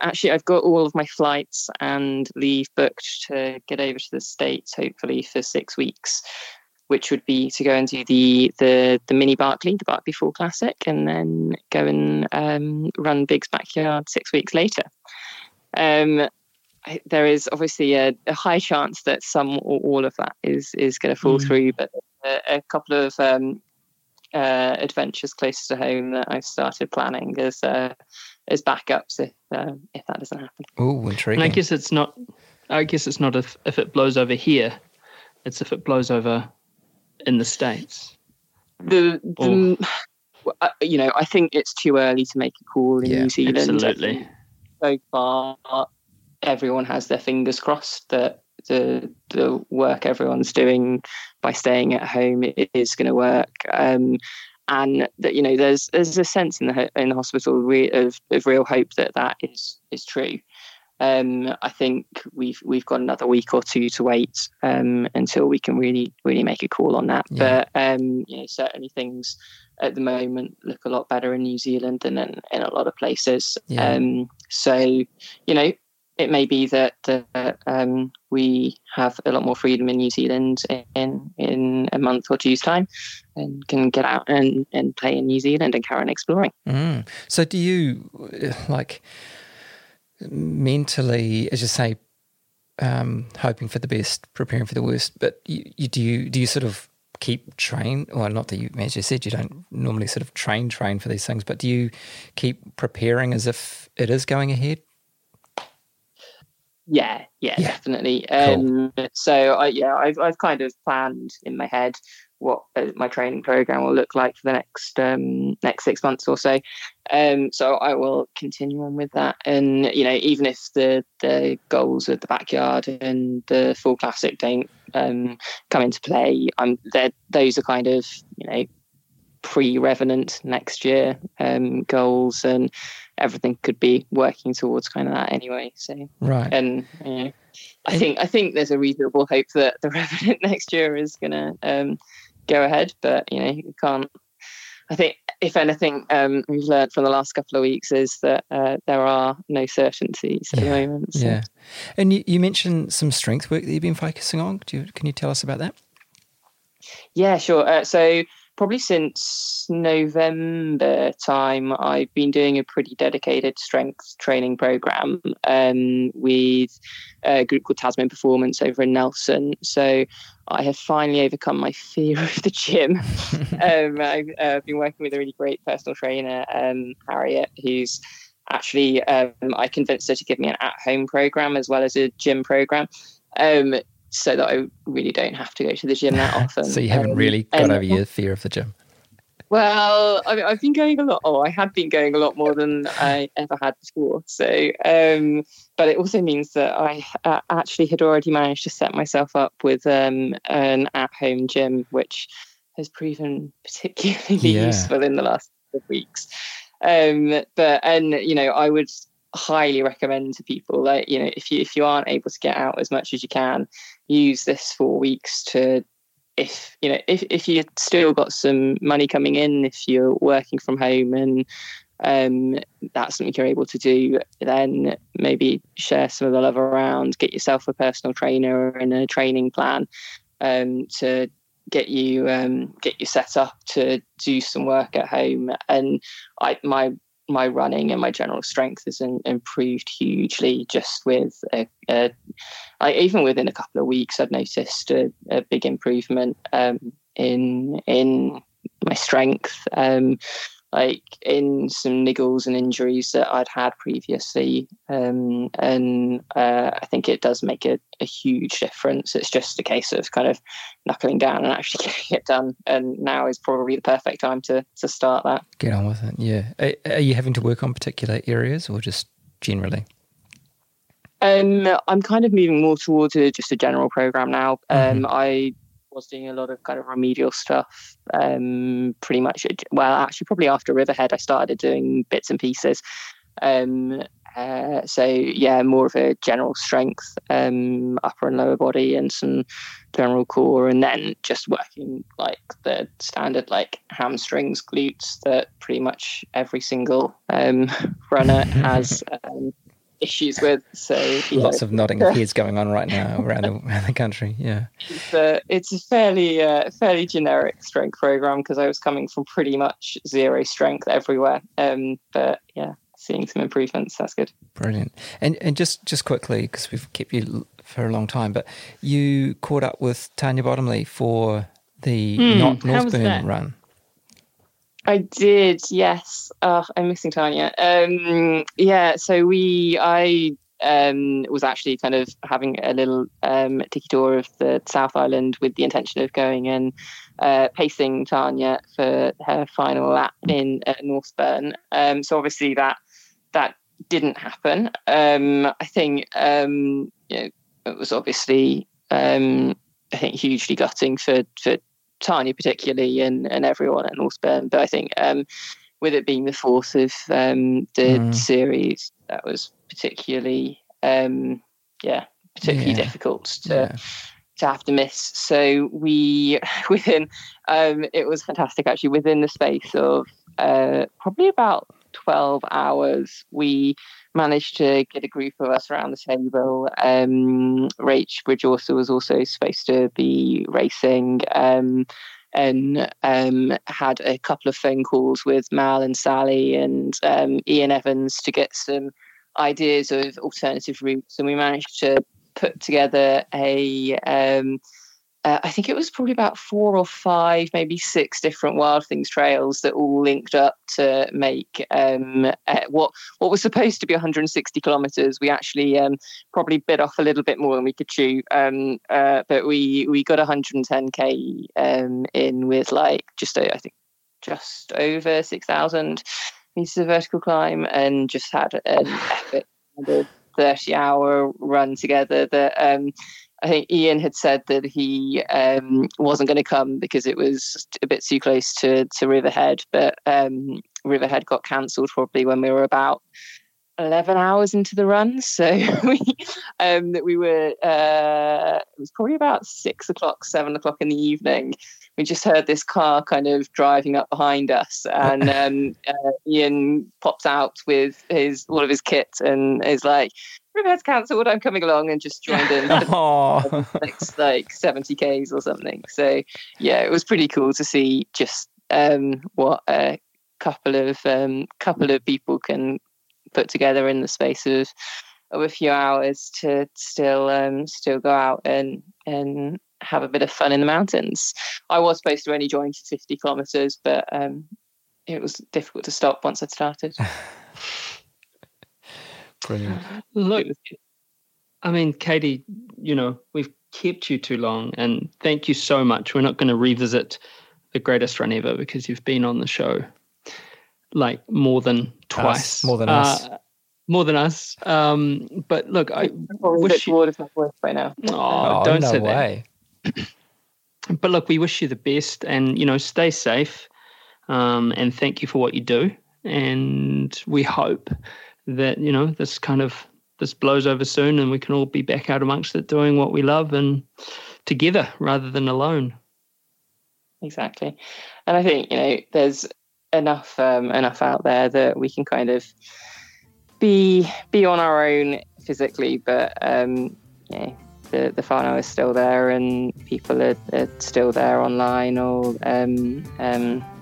got all of my flights and leave booked to get over to the States, hopefully for 6 weeks, which would be to go and do the mini Barclay, the Barclay Fall Classic, and then go and run Big's Backyard 6 weeks later. There is obviously a high chance that some or all of that is going to fall through, but a couple of adventures close to home that I've started planning as backups if that doesn't happen. Oh, intriguing! And I guess it's not if it blows over here, it's if it blows over in the States. I think it's too early to make a call in New Zealand. Absolutely. So far, everyone has their fingers crossed that the work everyone's doing by staying at home is going to work, and that there's a sense in the hospital of real hope that is true. I think we've got another week or two to wait until we can really make a call on that. Yeah. But certainly things at the moment look a lot better in New Zealand than in a lot of places. Yeah. It may be that we have a lot more freedom in New Zealand in a month or two's time and can get out and play in New Zealand and carry on exploring. Mm. So do you, mentally, as you say, hoping for the best, preparing for the worst, but do you sort of keep train, or not that you, as you said, you don't normally sort of train for these things, but do you keep preparing as if it is going ahead? Yeah, definitely. Cool. So I've kind of planned in my head what my training program will look like for the next 6 months or so. So I will continue on with that, and even if the goals of the backyard and the full classic don't come into play, those are kind of pre-revenant next year goals, and everything could be working towards kind of that anyway. So right, and I think there's a reasonable hope that the revenant next year is gonna go ahead, but you can't. I think if anything we've learned from the last couple of weeks is that there are no certainties at the moment. So. Yeah, and you mentioned some strength work that you've been focusing on. Can you tell us about that? Yeah, sure. So. Probably since November time, I've been doing a pretty dedicated strength training program with a group called Tasman Performance over in Nelson. So I have finally overcome my fear of the gym. I've been working with a really great personal trainer, Harriet, who's actually, I convinced her to give me an at-home program as well as a gym program. So that I really don't have to go to the gym that often. So you haven't really got over your fear of the gym? Well, I mean, I've been going a lot. I have been going a lot more than I ever had before. So, but it also means that I actually had already managed to set myself up with an at-home gym, which has proven particularly useful in the last couple of weeks. I would highly recommend to people that if you aren't able to get out as much as you can, use this 4 weeks to, if you've still got some money coming in, if you're working from home and that's something you're able to do, then maybe share some of the love around, get yourself a personal trainer and a training plan to get you set up to do some work at home. And my running and my general strength has improved hugely just with even within a couple of weeks I'd noticed a big improvement in my strength, in some niggles and injuries that I'd had previously, I think it does make a huge difference. It's just a case of kind of knuckling down and actually getting it done, and now is probably the perfect time to start that. Get on with it, yeah. Are you having to work on particular areas or just generally? I'm kind of moving more towards just a general program now. Mm-hmm. I was doing a lot of kind of remedial stuff, pretty much. Well, actually, probably after Riverhead, I started doing bits and pieces. So yeah, more of a general strength, upper and lower body, and some general core, and then just working like the standard like hamstrings, glutes that pretty much every single runner has issues with. So lots of nodding of heads going on right now around the country. Yeah, it's a fairly generic strength program because I was coming from pretty much zero strength everywhere. But yeah, seeing some improvements, that's good. Brilliant. And just quickly, because we've kept you for a long time, but you caught up with Tanya Bottomley for the Northburn run. I did, yes. I'm missing Tanya. So I was actually kind of having a little tiki tour of the South Island with the intention of going and pacing Tanya for her final lap in Northburn. So obviously that didn't happen. I think it was obviously I think hugely gutting for Tanya particularly and everyone at Northburn, but I think with it being the fourth of the series, that was particularly difficult to have to miss. So it was fantastic actually. Within the space of probably about 12 hours, we managed to get a group of us around the table. Rach Bridgewater was also supposed to be racing, and had a couple of phone calls with Mal and Sally and Ian Evans to get some ideas of alternative routes, and we managed to put together a I think it was probably about 4 or 5, maybe 6 different Wild Things trails that all linked up to make what was supposed to be 160 kilometres. We actually probably bit off a little bit more than we could chew, but we got 110k in with like just over 6,000 meters of vertical climb, and just had an epic 30-hour run together that I think Ian had said that he wasn't going to come because it was a bit too close to Riverhead, but Riverhead got cancelled probably when we were about 11 hours into the run. So it was probably about 7 o'clock in the evening. We just heard this car kind of driving up behind us, and Ian pops out with all of his kit and is like, Riverhead's cancelled, I'm coming along, and just joined in for like 70 Ks or something. So yeah, it was pretty cool to see just what a couple of people can put together in the space of a few hours to still go out and have a bit of fun in the mountains. I was supposed to only join for 50 kilometres, but it was difficult to stop once I'd started. Brilliant. Look, I mean, Katie, we've kept you too long, and thank you so much. We're not going to revisit the greatest run ever because you've been on the show like more than twice. More than us. But look, I wish you... of my voice by now. Oh, don't say that. But look, we wish you the best, and, stay safe, and thank you for what you do. And we hope that this blows over soon, and we can all be back out amongst it doing what we love and together rather than alone. Exactly. And I think there's enough out there that we can kind of be on our own physically, but the whānau is still there, and people are still there online or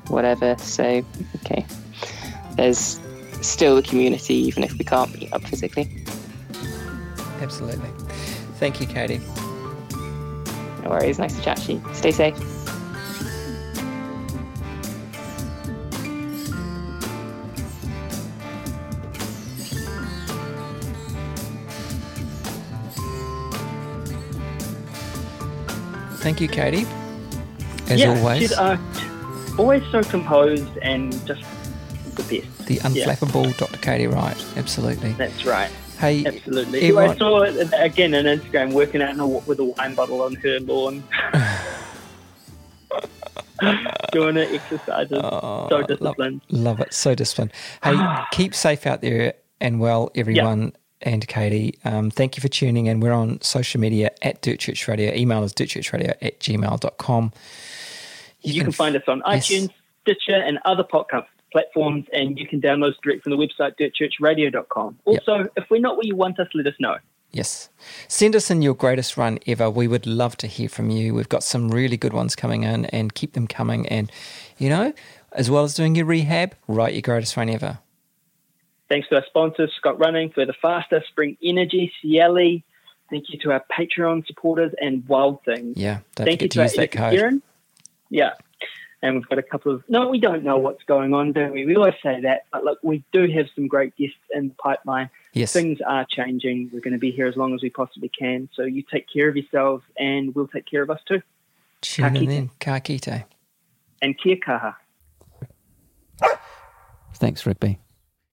whatever. So okay, there's still the community, even if we can't meet up physically. Absolutely. Thank you, Katie. No worries. Nice to chat to you. Stay safe. Thank you, Katie. As always. She's always so composed and just the best. The unflappable Dr. Katie Wright, absolutely. That's right. Hey, absolutely. Everyone... I saw it again on Instagram, working out with a wine bottle on her lawn. doing her exercises. Oh, so disciplined. Love it. So disciplined. Hey, keep safe out there and well, everyone. Yep. And Katie, thank you for tuning in. We're on social media at Dirt Church Radio. Email is dirtchurchradio@gmail.com. You can find us on iTunes, Stitcher, and other podcast platforms, and you can download us direct from the website dirtchurchradio.com. Also, if we're not where you want us, let us know. Yes. Send us in your greatest run ever. We would love to hear from you. We've got some really good ones coming in, and keep them coming. And, you know, as well as doing your rehab, write your greatest run ever. Thanks to our sponsors, Scott Running, Further Faster, Spring Energy, Cieli. Thank you to our Patreon supporters and Wild Things. Yeah, don't forget to use that code. Kieran. Yeah, and we've got a couple of... No, we don't know what's going on, do we? We always say that, but look, we do have some great guests in the pipeline. Yes. Things are changing. We're going to be here as long as we possibly can, so you take care of yourselves and we'll take care of us too. Tune in then. Ka kite. And kia kaha. Thanks, Rigby.